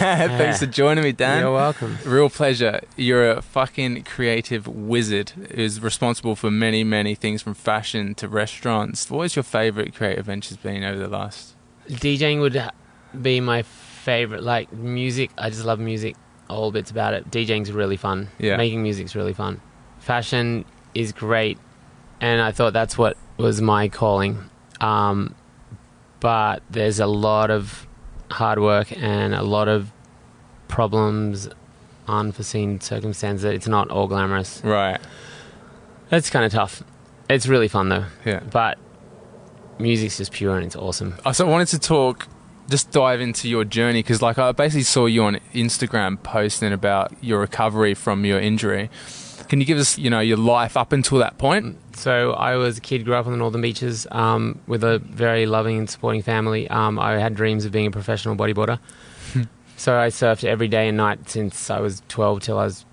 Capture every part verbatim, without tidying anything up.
yeah. Thanks for joining me, Dan. You're welcome. Real pleasure. You're a fucking creative wizard who's responsible for many, many things from fashion to restaurants. What has your favourite creative ventures been over the last? DJing would be my favourite. Like music, I just love music, all bits about it. DJing's really fun. Yeah. Making music's really fun. Fashion is great. And I thought that's what was my calling. Um, but there's a lot of hard work and a lot of problems, unforeseen circumstances. It's not all glamorous. Right. That's kind of tough. It's really fun though. Yeah. But music's just pure and it's awesome. I so wanted to talk, just dive into your journey, because like I basically saw you on Instagram posting about your recovery from your injury. Can you give us, you know, your life up until that point? So I was a kid, grew up on the Northern Beaches um, with a very loving and supporting family. Um, I had dreams of being a professional bodyboarder. So I surfed every day and night since I was twelve till I was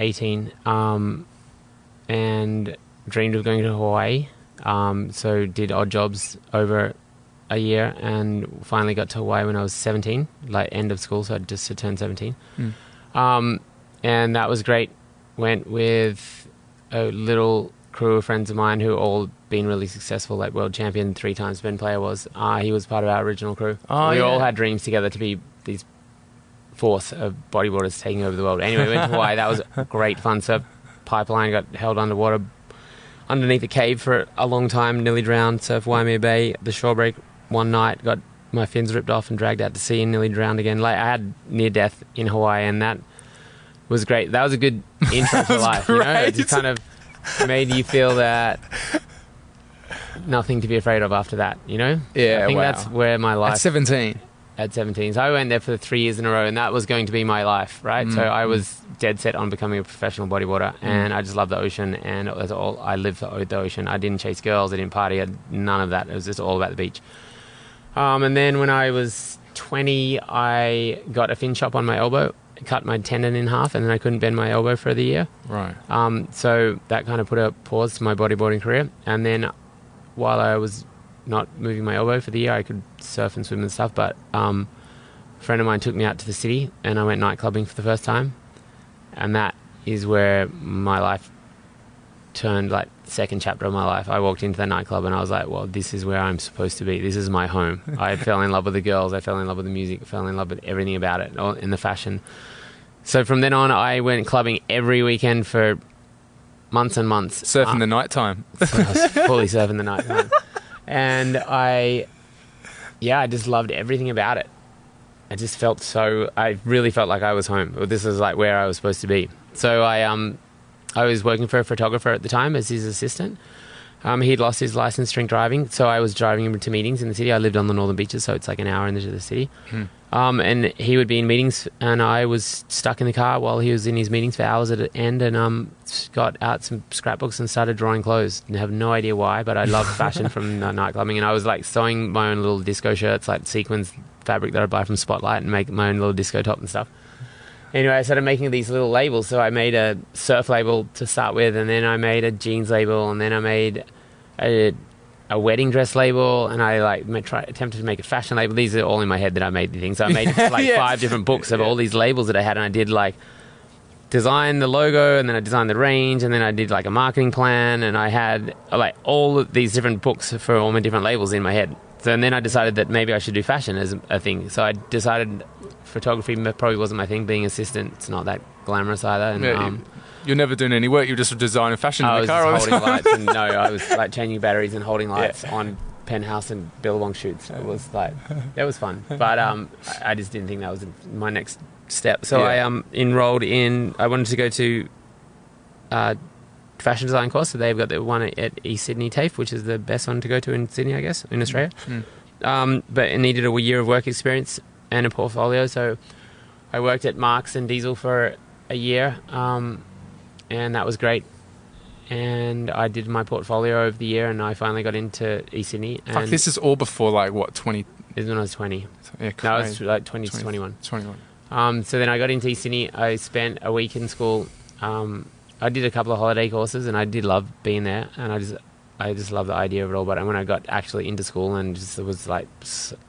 eighteen, um, and dreamed of going to Hawaii. Um, so did odd jobs over a year and finally got to Hawaii when I was seventeen, like end of school. So I just had turned seventeen. Mm. Um, and that was great. Went with a little crew of friends of mine who all been really successful, like world champion, three times Ben Player was. Uh, he was part of our original crew. Oh, we yeah. all had dreams together to be these fourth of bodyboarders taking over the world. Anyway, we went to Hawaii. That was great fun. So pipeline, got held underwater underneath a cave for a long time, nearly drowned. Surf Waimea Bay, the shore break one night, got my fins ripped off and dragged out to sea and nearly drowned again. Like I had near death in Hawaii, and that was great. That was a good intro to life, great. You know? It just kind of made you feel that nothing to be afraid of after that, you know? Yeah, I think wow. that's where my life... At seventeen. At seventeen. So I went there for three years in a row, and that was going to be my life, right? Mm. So I was dead set on becoming a professional bodyboarder, mm. and I just loved the ocean, and that's all. I lived for the ocean. I didn't chase girls. I didn't party. I none of that. It was just all about the beach. Um, and then when I was twenty, I got a fin chop on my elbow, cut my tendon in half, and then I couldn't bend my elbow for the year. Right. Um, so that kind of put a pause to my bodyboarding career. And then while I was not moving my elbow for the year, I could surf and swim and stuff. But um, a friend of mine took me out to the city and I went night clubbing for the first time. And that is where my life turned, like second chapter of my life. I walked into the nightclub and I was like, well, this is where I'm supposed to be. This is my home. I fell in love with the girls. I fell in love with the music. I fell in love with everything about it, all in the fashion. So from then on, I went clubbing every weekend for months and months. Surfing um, the nighttime. So I was fully surfing the nighttime. And I, yeah, I just loved everything about it. I just felt so, I really felt like I was home. This is like where I was supposed to be. So I, um, I was working for a photographer at the time as his assistant. Um, he'd lost his license to drink driving, so I was driving him to meetings in the city. I lived on the Northern Beaches, so it's like an hour into the city. Hmm. Um, and he would be in meetings, and I was stuck in the car while he was in his meetings for hours at an end, and um, got out some scrapbooks and started drawing clothes. I have no idea why, but I loved fashion from night clubbing, and I was like sewing my own little disco shirts, like sequins fabric that I'd buy from Spotlight, and make my own little disco top and stuff. Anyway, I started making these little labels. So I made a surf label to start with, and then I made a jeans label, and then I made a, a wedding dress label, and I like try, attempted to make a fashion label. These are all in my head that I made the things. So I made like yeah. five different books of yeah. all these labels that I had, and I did like design the logo, and then I designed the range, and then I did like a marketing plan, and I had like all of these different books for all my different labels in my head. So and then I decided that maybe I should do fashion as a thing. So I decided photography probably wasn't my thing. Being assistant, it's not that glamorous either. And, yeah, um, you're never doing any work. You're just designing fashion in the car. I was holding lights. And, no, I was like changing batteries and holding lights yeah. on Penthouse and Billabong shoots. It was like that was fun, but um, I just didn't think that was my next step. So yeah. I um enrolled in. I wanted to go to uh fashion design course. So they've got the one at East Sydney TAFE, which is the best one to go to in Sydney, I guess, in Australia. Mm. Um, but it needed a year of work experience and a portfolio. So I worked at Marks and Diesel for a year, um, and that was great. And I did my portfolio over the year, and I finally got into East Sydney. And fuck, this is all before like what twenty? This is when I was twenty. Yeah, no, I was like twenty, twenty to twenty-one. Twenty-one. Um, so then I got into East Sydney. I spent a week in school. Um, I did a couple of holiday courses, and I did love being there. And I just I just love the idea of it all. But when I got actually into school, and just, it was like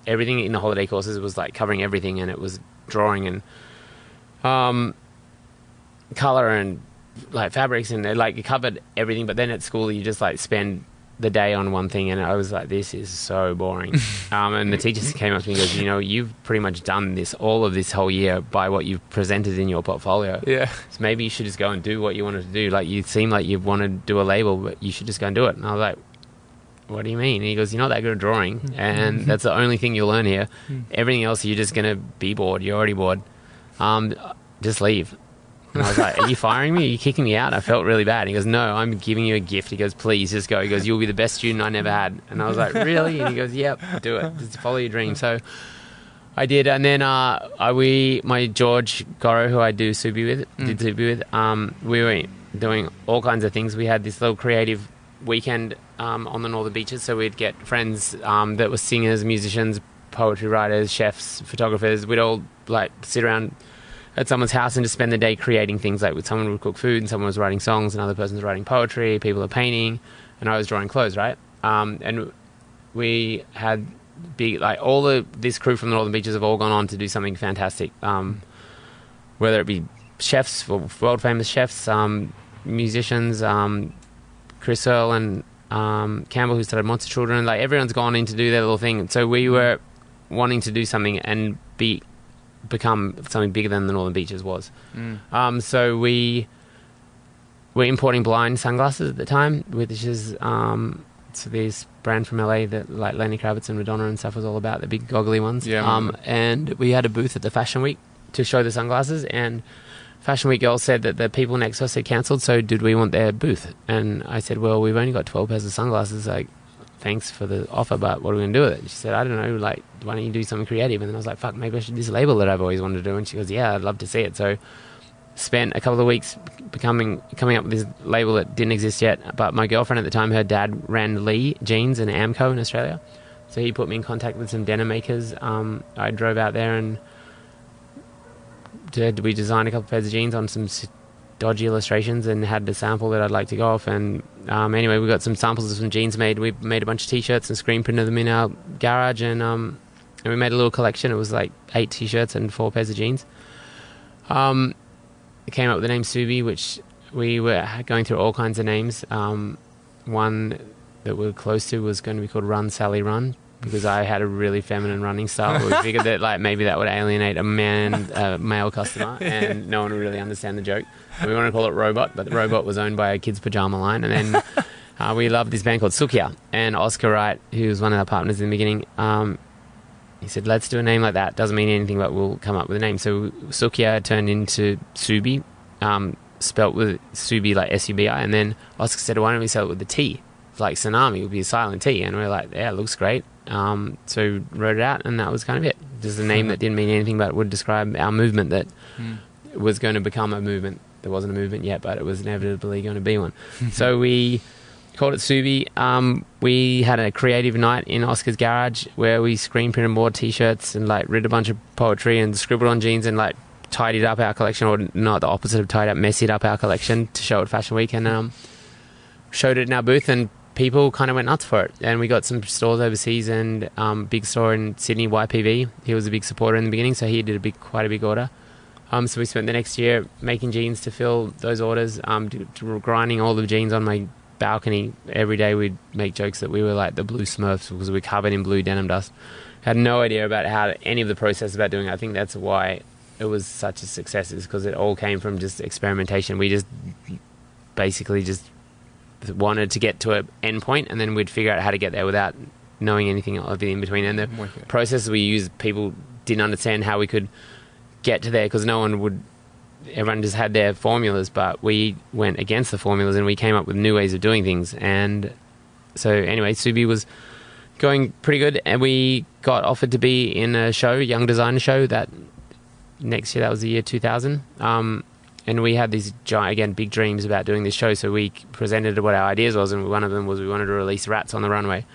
everything in the holiday courses was like covering everything, and it was drawing and um, colour and like fabrics, and like it covered everything. But then at school you just like spend the day on one thing, and I was like, this is so boring. um, and the teacher came up to me and goes, you know, you've pretty much done this, all of this whole year, by what you've presented in your portfolio. Yeah. So maybe you should just go and do what you wanted to do. Like, you seem like you want to do a label, but you should just go and do it. And I was like, what do you mean? And he goes, you're not that good at drawing, and that's the only thing you'll learn here. Everything else, you're just going to be bored. You're already bored. Um, just leave. And I was like, are you firing me? Are you kicking me out? I felt really bad. And he goes, no, I'm giving you a gift. He goes, please, just go. He goes, you'll be the best student I never had. And I was like, really? And he goes, yep, do it. Just follow your dream. So I did. And then uh, I, we, my George Goro, who I do Tsubi with, mm. did Tsubi with, um, we were doing all kinds of things. We had this little creative weekend um, on the northern beaches. So we'd get friends um, that were singers, musicians, poetry writers, chefs, photographers. We'd all like sit around at someone's house and just spend the day creating things. Like, with someone would cook food, and someone was writing songs, another person was writing poetry, people are painting, and I was drawing clothes, right? Um, and we had big, like, all the this crew from the Northern Beaches have all gone on to do something fantastic. Um, whether it be chefs, world famous chefs, um, musicians, um, Chris Earl and um, Campbell, who started Monster Children. Like, everyone's gone in to do their little thing. So we were wanting to do something and be. become something bigger than the Northern Beaches was. Mm. Um, so we were importing blind sunglasses at the time, which is um, so this brand from L A that like Lenny Kravitz and Madonna and stuff was all about, the big goggly ones. Yeah, um, and we had a booth at the Fashion Week to show the sunglasses, and Fashion Week girls said that the people next to us had cancelled, so did we want their booth? And I said, well, we've only got twelve pairs of sunglasses, like, thanks for the offer, but what are we going to do with it? She said, I don't know, like, why don't you do something creative? And then I was like, fuck, maybe I should do this label that I've always wanted to do. And she goes, yeah, I'd love to see it. So spent a couple of weeks becoming coming up with this label that didn't exist yet. But my girlfriend at the time, her dad ran Lee Jeans and Amco in Australia. So he put me in contact with some denim makers. Um, I drove out there and did, we designed a couple of pairs of jeans on some dodgy illustrations and had the sample that I'd like to go off. And um, anyway, we got some samples of some jeans made. We made a bunch of t-shirts and screen printed them in our garage, and um, and we made a little collection. It was like eight t-shirts and four pairs of jeans. Um, it came up with the name Tsubi, which we were going through all kinds of names. Um, one that we were close to was going to be called Run Sally Run, because I had a really feminine running style. We figured that like maybe that would alienate a man, a male customer, and no one would really understand the joke. We wanted to call it Robot, but the Robot was owned by a kids' pajama line. And then uh, we loved this band called Sukia, and Oscar Wright, who was one of our partners in the beginning, um, he said, let's do a name like that. Doesn't mean anything, but we'll come up with a name. So Sukia turned into Tsubi, um, spelt with Tsubi, like S U B I. And then Oscar said, why don't we sell it with the T? Like tsunami would be a silent T. And we we're like, yeah, it looks great. Um, so wrote it out, and that was kind of it. Just a name that didn't mean anything, but would describe our movement that mm. was going to become a movement. There wasn't a movement yet, but it was inevitably going to be one. So we called it Tsubi. Um, we had a creative night in Oscar's garage where we screen printed more t-shirts and like read a bunch of poetry and scribbled on jeans and like tidied up our collection, or not the opposite of tidied up, messied up our collection to show at Fashion Week, and um, showed it in our booth, and people kind of went nuts for it. And we got some stores overseas, and um, big store in Sydney, Y P V. He was a big supporter in the beginning, so he did a big, quite a big order. Um, so we spent the next year making jeans to fill those orders, um, to, to grinding all the jeans on my balcony. Every day we'd make jokes that we were like the blue Smurfs because we were covered in blue denim dust. Had no idea about how any of the process about doing it. I think that's why it was such a success, is because it all came from just experimentation. We just basically just wanted to get to an end point, and then we'd figure out how to get there without knowing anything of the in between. And the okay. processes we used, people didn't understand how we could get to there, because no one would, everyone just had their formulas, but we went against the formulas and we came up with new ways of doing things. And so anyway, Tsubi was going pretty good, and we got offered to be in a show, Young Designer Show, that next year. That was the year two thousand. Um, And we had these, giant, again, big dreams about doing this show, so we presented what our ideas was, and one of them was we wanted to release rats on the runway.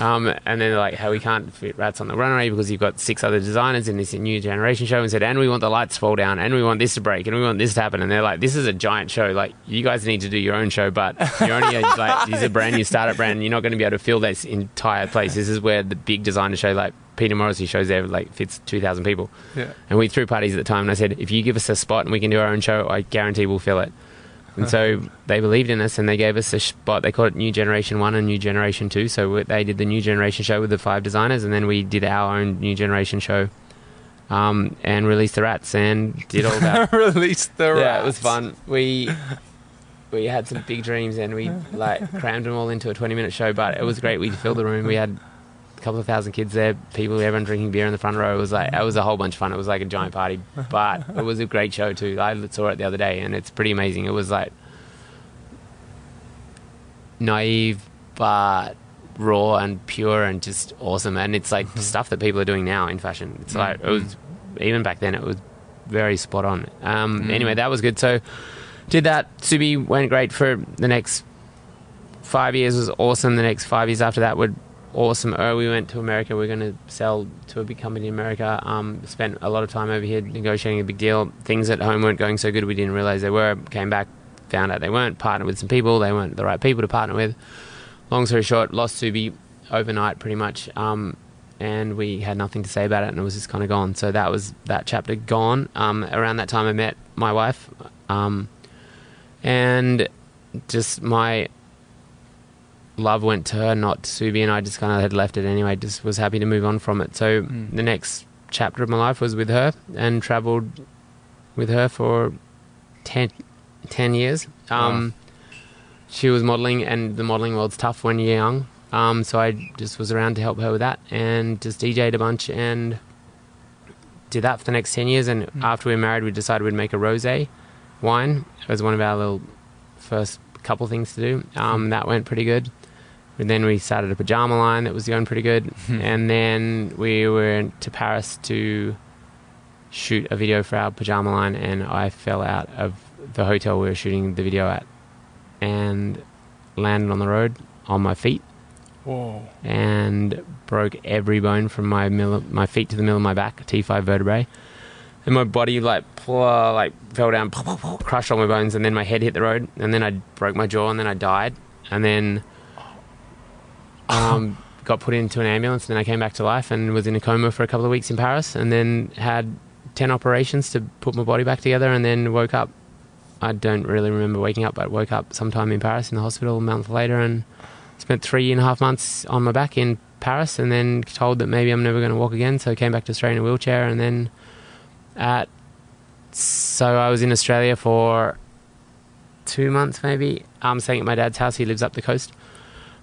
um, and then they're like, how we can't fit rats on the runway because you've got six other designers in this new generation show, and said, and we want the lights to fall down, and we want this to break, and we want this to happen. And they're like, this is a giant show. Like, you guys need to do your own show, but you're only a, like, this is a brand new startup brand. You're not going to be able to fill this entire place. This is where the big designer show, like, Peter Morrissey shows there, like, fits two thousand people. Yeah. And we threw parties at the time, and I said, if you give us a spot and we can do our own show, I guarantee we'll fill it. And so they believed in us, and they gave us a spot. They called it New Generation one and New Generation two. So they did the New Generation show with the five designers, and then we did our own New Generation show um, and released the rats and did all that. Released the yeah, rats. Yeah, it was fun. We... We had some big dreams, and we like crammed them all into a twenty-minute show. But it was great. We filled the room. We had a couple of thousand kids there. People, everyone drinking beer in the front row. It was like it was a whole bunch of fun. It was like a giant party, but it was a great show too. I saw it the other day, and it's pretty amazing. It was like naive, but raw and pure, and just awesome. And it's like stuff that people are doing now in fashion. It's like it was even back then. It was very spot on. Um, mm. Anyway, that was good. So. Did that. Tsubi went great for the next five years. Was awesome. The next five years after that were awesome. Oh, we went to America. We we're going to sell to a big company in America. Um, spent a lot of time over here negotiating a big deal. Things at home weren't going so good. We didn't realize they were. Came back, found out they weren't. Partnered with some people. They weren't the right people to partner with. Long story short, lost Tsubi overnight pretty much. Um, and we had nothing to say about it, and it was just kind of gone. So that was that chapter gone. Um, around that time, I met my wife. Um, And just my love went to her, not to Tsubi, and I just kind of had left it anyway, just was happy to move on from it. So mm. the next chapter of my life was with her, and travelled with her for ten, ten years. Um, wow. She was modelling, and the modelling world's tough when you're young. Um, so I just was around to help her with that, and just D J'd a bunch and did that for the next ten years. And mm. after we were married, we decided we'd make a rosé wine. It was one of our little first couple things to do. Um, that went pretty good. And then we started a pajama line that was going pretty good. And then we went to Paris to shoot a video for our pajama line, and I fell out of the hotel we were shooting the video at and landed on the road on my feet. Whoa. And broke every bone from my middle, my feet to the middle of my back, T five vertebrae. And my body like like fell down, crushed all my bones, and then my head hit the road, and then I broke my jaw, and then I died, and then um, got put into an ambulance, and then I came back to life and was in a coma for a couple of weeks in Paris, and then had ten operations to put my body back together, and then woke up. I don't really remember waking up, but woke up sometime in Paris in the hospital a month later, and spent three and a half months on my back in Paris, and then told that maybe I'm never going to walk again, so I came back to Australia in a wheelchair, and then... At so I was in Australia for two months maybe. I'm um, staying at my dad's house. He lives up the coast.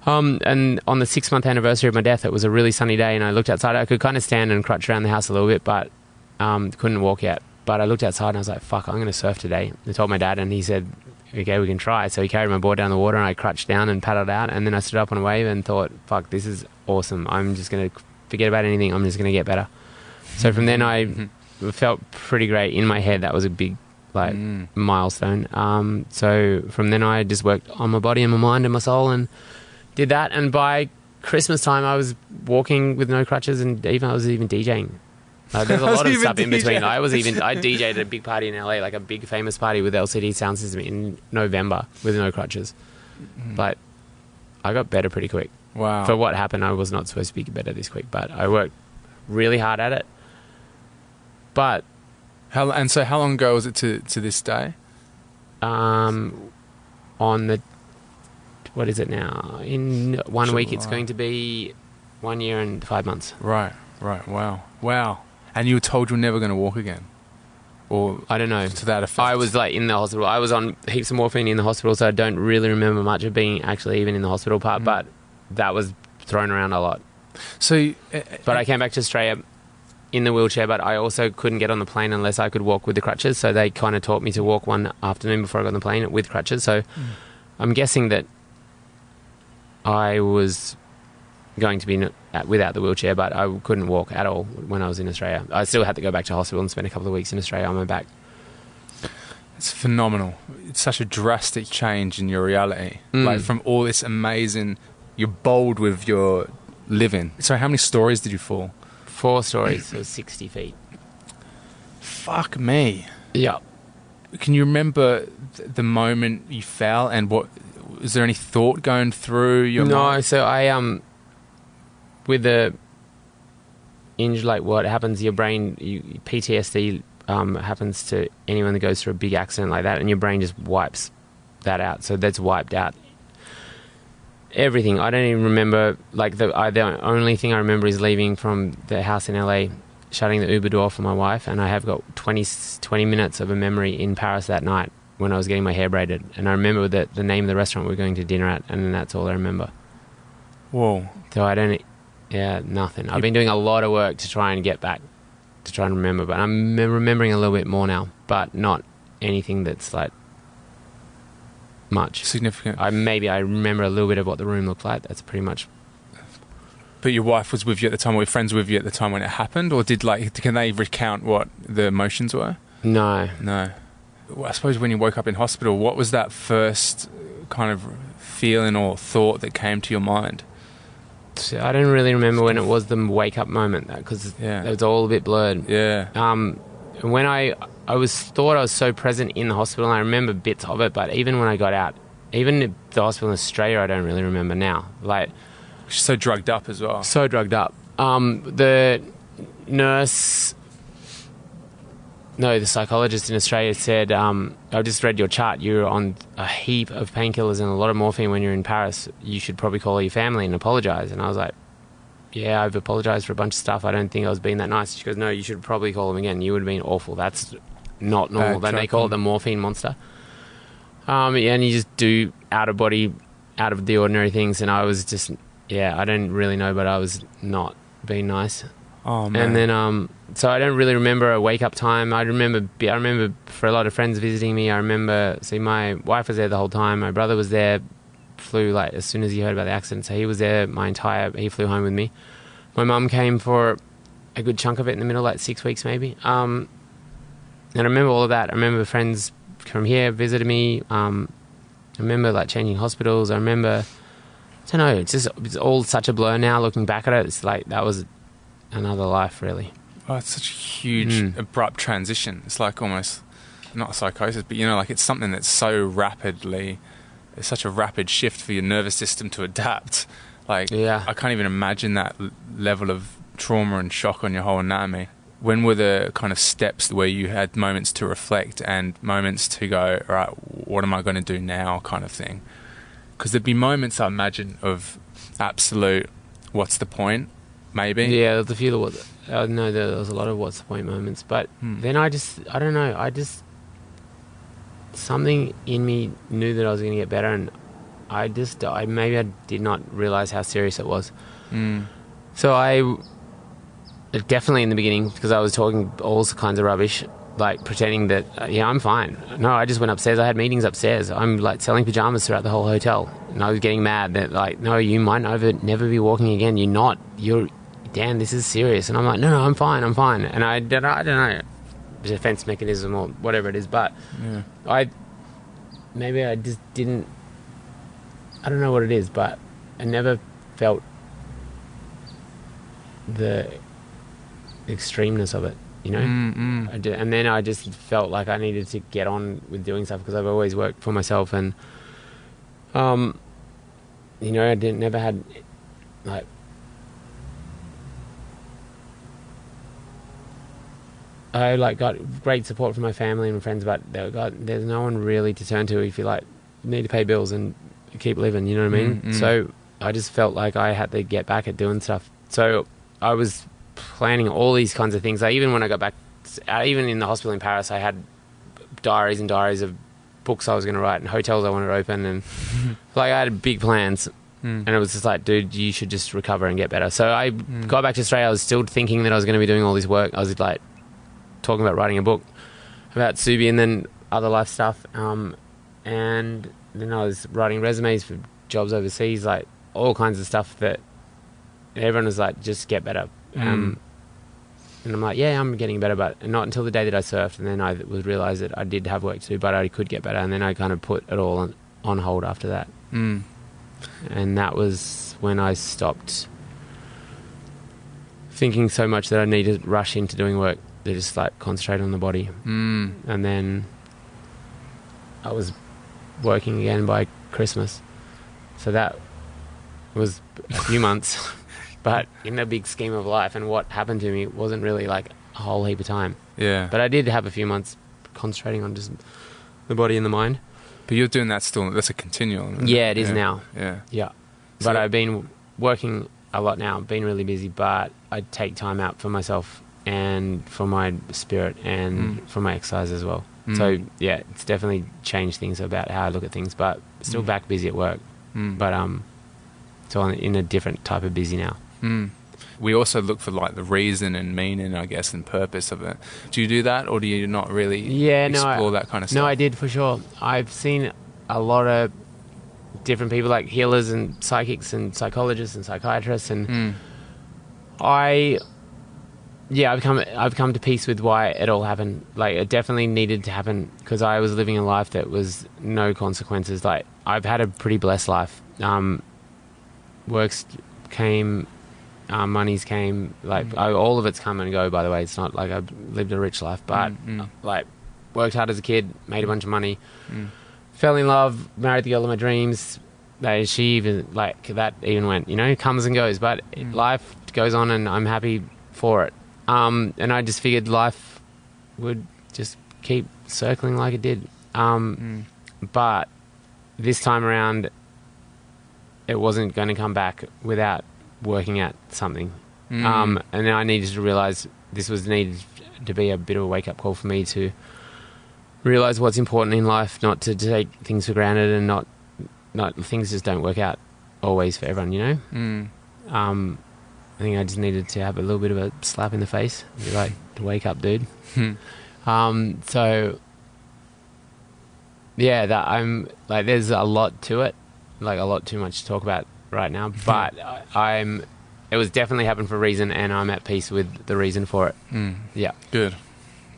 Um, and on the six month anniversary of my death, it was a really sunny day, and I looked outside. I could kind of stand and crutch around the house a little bit, but um, couldn't walk yet. But I looked outside and I was like, "Fuck, I'm going to surf today." I told my dad, and he said, "Okay, we can try." So he carried my board down the water, and I crouched down and paddled out. And then I stood up on a wave and thought, "Fuck, this is awesome. I'm just going to forget about anything. I'm just going to get better." So from then I. It felt pretty great in my head. That was a big like mm. milestone. Um, so from then I just worked on my body and my mind and my soul, and did that. And by Christmas time, I was walking with no crutches, and even I was even DJing. Like, there's a lot of stuff DJing. in between. I was even I DJed a big party in L A, like a big famous party with L C D Soundsystem in November with no crutches. Mm. But I got better pretty quick. Wow! For what happened, I was not supposed to be better this quick, but I worked really hard at it. But how and so how long ago was it to, to this day? Um, on the what is it now? In one July. Week, it's going to be one year and five months. Right, right. Wow, wow. And you were told you're never going to walk again, or I don't know to that effect. I was like in the hospital. I was on heaps of morphine in the hospital, so I don't really remember much of being actually even in the hospital part. Mm. But that was thrown around a lot. So, uh, but I came back to Australia. In the wheelchair, but I also couldn't get on the plane unless I could walk with the crutches. So they kind of taught me to walk one afternoon before I got on the plane with crutches. So mm. I'm guessing that I was going to be without the wheelchair, but I couldn't walk at all when I was in Australia. I still had to go back to hospital and spend a couple of weeks in Australia on my back. It's phenomenal. It's such a drastic change in your reality. Mm. Like from all this amazing, you're bold with your living. So how many stories did you fall? Four stories, so sixty feet. Fuck me. Yeah. Can you remember the moment you fell and what, was there any thought going through your no, mind? No, so I, um, with the injury, like what happens, your brain, you, P T S D um, happens to anyone that goes through a big accident like that, and your brain just wipes that out. So that's wiped out everything. I don't even remember, like the, I, the only thing I remember is leaving from the house in L A, shutting the Uber door for my wife, and I have got twenty minutes of a memory in Paris that night when I was getting my hair braided, and I remember the, the name of the restaurant we were going to dinner at, and that's all I remember. Whoa. So I don't, yeah, nothing. I've been doing a lot of work to try and get back, to try and remember, but I'm remembering a little bit more now, but not anything that's like much. Significant. I, maybe I remember a little bit of what the room looked like. That's pretty much... But your wife was with you at the time, or your friends were with you at the time when it happened, or did like, can they recount what the emotions were? No. No. Well, I suppose when you woke up in hospital, what was that first kind of feeling or thought that came to your mind? So I don't really remember when it was the wake up moment, because yeah. it was all a bit blurred. Yeah. Um, when I, I was thought I was so present in the hospital, and I remember bits of it, but even when I got out, even the hospital in Australia, I don't really remember now. Like... She's so drugged up as well. So drugged up. Um, the nurse, no, the psychologist in Australia said, um, I just read your chart. You're on a heap of painkillers and a lot of morphine when you're in Paris. You should probably call your family and apologise. And I was like, yeah, I've apologised for a bunch of stuff. I don't think I was being that nice. She goes, no, you should probably call them again. You would have been awful. That's not normal. Then they call it the morphine monster. Um, yeah, and you just do out of body, out of the ordinary things. And I was just... Yeah, I don't really know, but I was not being nice. Oh, man. And then, um, so I don't really remember a wake-up time. I remember I remember for a lot of friends visiting me. I remember, see, my wife was there the whole time. My brother was there, flew, like, as soon as he heard about the accident. So he was there my entire, he flew home with me. My mum came for a good chunk of it in the middle, like six weeks maybe. Um, and I remember all of that. I remember friends from here visited me. Um, I remember, like, changing hospitals. I remember... I don't know, it's just, it's all such a blur now looking back at it. It's like that was another life, really. Oh, it's such a huge, mm. abrupt transition. It's like almost, not a psychosis, but you know, like it's something that's so rapidly, it's such a rapid shift for your nervous system to adapt. Like, yeah. I can't even imagine that level of trauma and shock on your whole anatomy. When were the kind of steps where you had moments to reflect and moments to go, all right, what am I going to do now kind of thing? Because there'd be moments, I imagine, of absolute what's the point, maybe. Yeah, there's a few of what... Uh, no, there was a lot of what's the point moments. But hmm. then I just... I don't know. I just... Something in me knew that I was going to get better, and I just... I Maybe I did not realise how serious it was. Mm. So I... Definitely in the beginning, because I was talking all kinds of rubbish... like pretending that, uh, yeah, I'm fine. No, I just went upstairs. I had meetings upstairs. I'm like selling pajamas throughout the whole hotel. And I was getting mad that like, no, you might never, never be walking again. You're not, you're, damn, this is serious. And I'm like, no, no, I'm fine. I'm fine. And I don't, I don't know, defense mechanism or whatever it is. But yeah. I, maybe I just didn't, I don't know what it is, but I never felt the extremeness of it. You know, mm, mm. I did, and then I just felt like I needed to get on with doing stuff because I've always worked for myself, and um, you know, I didn't never had like I like got great support from my family and friends, but they got, there's no one really to turn to if you like need to pay bills and keep living. You know what I mean? Mm, mm. So I just felt like I had to get back at doing stuff. So I was. Planning all these kinds of things. Like even when I got back, even in the hospital in Paris, I had diaries and diaries of books I was going to write and hotels I wanted to open, and like I had big plans. Mm. And it was just like, dude, you should just recover and get better. So I mm. got back to Australia. I was still thinking that I was going to be doing all this work. I was like talking about writing a book about Tsubi and then other life stuff. Um, and then I was writing resumes for jobs overseas, like all kinds of stuff that everyone was like, just get better. Um, mm. And I'm like, yeah, I'm getting better, but not until the day that I surfed. And then I was realised that I did have work to do, but I could get better. And then I kind of put it all on, on hold after that. Mm. And that was when I stopped thinking so much that I needed to rush into doing work. They just like concentrate on the body. Mm. And then I was working again by Christmas. So that was a few months. But in the big scheme of life and what happened to me, it wasn't really like a whole heap of time. Yeah. But I did have a few months concentrating on just the body and the mind. But you're doing that still. That's a continuum. Isn't yeah, it, it is yeah. now. Yeah. Yeah. So but I've been working a lot now. I've been really busy, but I take time out for myself and for my spirit and mm. for my exercise as well. Mm. So, yeah, it's definitely changed things about how I look at things, but still mm. back busy at work. Mm. But um, so I'm in a different type of busy now. Mm. We also look for like the reason and meaning, I guess, and purpose of it. Do you do that, or do you not really yeah, explore no, I, that kind of stuff? No, I did for sure. I've seen a lot of different people, like healers and psychics and psychologists and psychiatrists, and mm. I... Yeah, I've come I've come to peace with why it all happened. Like, it definitely needed to happen because I was living a life that was no consequences. Like, I've had a pretty blessed life. Um, works came, uh, monies came. Like, mm-hmm. I, all of it's come and go, by the way. It's not like I've lived a rich life. But, mm-hmm. like, worked hard as a kid, made a bunch of money, mm. fell in love, married the girl of my dreams. Like, she even, like, that even went, you know, comes and goes. But mm. life goes on and I'm happy for it. Um, and I just figured life would just keep circling like it did. Um, mm. But this time around, it wasn't going to come back without working at something. Mm. Um, and then I needed to realise this was needed to be a bit of a wake-up call for me to realise what's important in life, not to take things for granted and not, not things just don't work out always for everyone, you know? Mm. Um I think I just needed to have a little bit of a slap in the face, like, to wake up, dude. um, so, yeah, that I'm like, there's a lot to it, like a lot too much to talk about right now. But I, I'm, it was definitely happened for a reason, and I'm at peace with the reason for it. Mm. Yeah, good.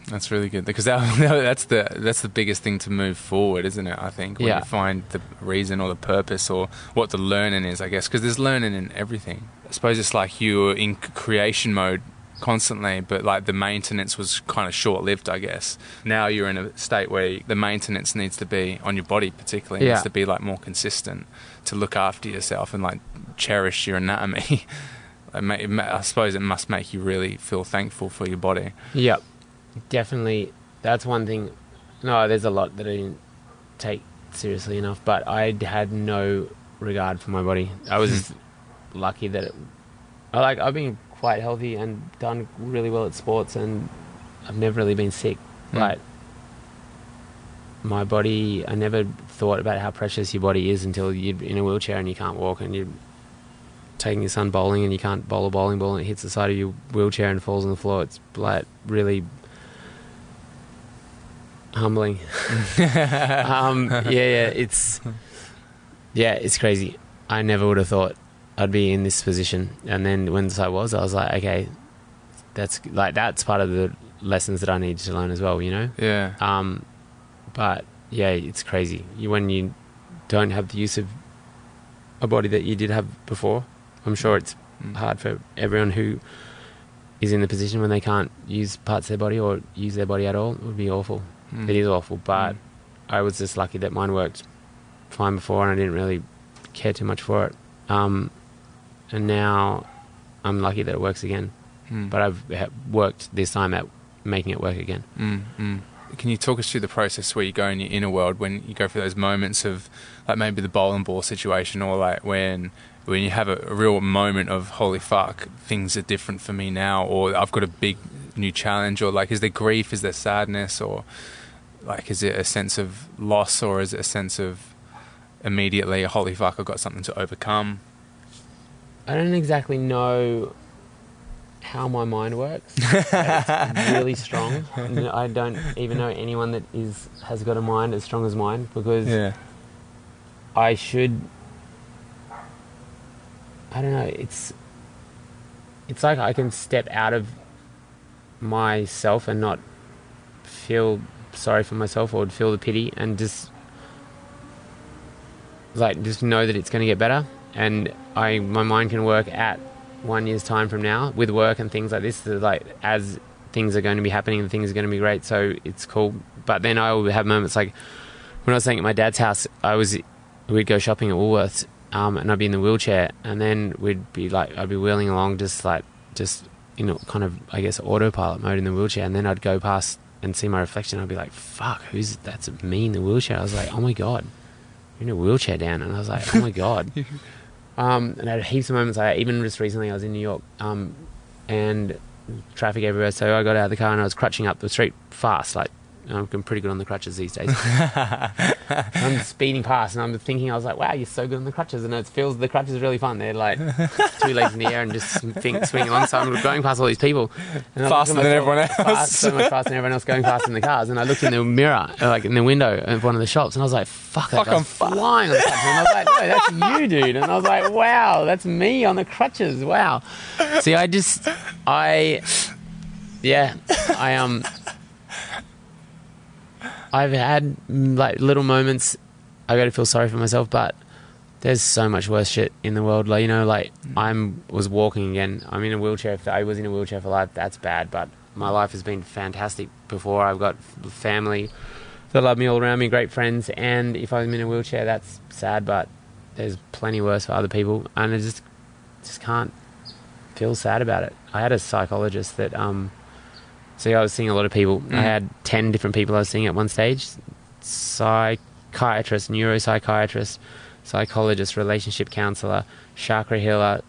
That's really good because that, that's the that's the biggest thing to move forward, isn't it? I think when yeah. you find the reason or the purpose or what the learning is, I guess, because there's learning in everything. I suppose it's like you were in creation mode constantly, but like the maintenance was kind of short-lived, I guess. Now you're in a state where the maintenance needs to be on your body, particularly yeah. needs to be like more consistent to look after yourself and like cherish your anatomy. I suppose it must make you really feel thankful for your body. Yeah. Definitely, that's one thing. No, there's a lot that I didn't take seriously enough, but I had no regard for my body. I was lucky that it, I like I've been quite healthy and done really well at sports, and I've never really been sick. Mm. Like my body, I never thought about how precious your body is until you're in a wheelchair and you can't walk, and you're taking your son bowling and you can't bowl a bowling ball, and it hits the side of your wheelchair and falls on the floor. It's like really humbling. um, yeah, yeah, it's yeah, it's crazy. I never would have thought I'd be in this position, and then when I was, I was like, okay, that's like that's part of the lessons that I needed to learn as well, you know. Yeah. Um, but yeah, it's crazy you, when you don't have the use of a body that you did have before. I'm sure it's hard for everyone who is in the position when they can't use parts of their body or use their body at all. It would be awful. Mm. It is awful, but mm. I was just lucky that mine worked fine before and I didn't really care too much for it. Um, and now I'm lucky that it works again. Mm. But I've worked this time at making it work again. Mm. Mm. Can you talk us through the process where you go in your inner world when you go through those moments of like maybe the bowling ball situation, or like when when you have a, a real moment of, holy fuck, things are different for me now, or I've got a big new challenge, or like is there grief, is there sadness, or like is it a sense of loss, or is it a sense of immediately, holy fuck, I've got something to overcome? I don't exactly know how my mind works. It's really strong. I don't even know anyone that is has got a mind as strong as mine, because yeah. I should I don't know, it's it's like I can step out of myself and not feel sorry for myself or feel the pity, and just like just know that it's going to get better, and I my mind can work at one year's time from now with work and things like this, like as things are going to be happening and things are going to be great, so it's cool. But then I will have moments like when I was staying at my dad's house, I was we'd go shopping at Woolworths, um, and I'd be in the wheelchair, and then we'd be like I'd be wheeling along just like just you know kind of I guess autopilot mode in the wheelchair, and then I'd go past and see my reflection, I'd be like, fuck, who's that's me in the wheelchair? I was like, oh my god, you're in a wheelchair, Dan. And I was like, oh my god. Um, and I had heaps of moments like that. Even just recently I was in New York, um, and traffic everywhere, so I got out of the car and I was crutching up the street fast, like I'm pretty good on the crutches these days. I'm speeding past and I'm thinking, I was like, wow, you're so good on the crutches. And it feels, the crutches are really fun. They're like two legs in the air and just think, swing along. So I'm going past all these people. And faster than everyone else. Fast, so much faster than everyone else, going faster in the cars. And I looked in the mirror, like in the window of one of the shops, and I was like, fuck, that fuck guy's I'm flying on the crutches. And I was like, no, that's you, dude. And I was like, wow, that's me on the crutches. Wow. See, I just, I, yeah, I, um... I've had like little moments I got to feel sorry for myself, but there's so much worse shit in the world. Like, you know, like I'm was walking again. I'm in a wheelchair. If I was in a wheelchair for life, that's bad. But my life has been fantastic before. I've got family that love me all around me, great friends. And if I'm in a wheelchair, that's sad, but there's plenty worse for other people. And I just, just can't feel sad about it. I had a psychologist that, um, so I was seeing a lot of people. Mm. I had ten different people I was seeing at one stage. Psychiatrist, neuropsychiatrist, psychologist, relationship counsellor, chakra healer,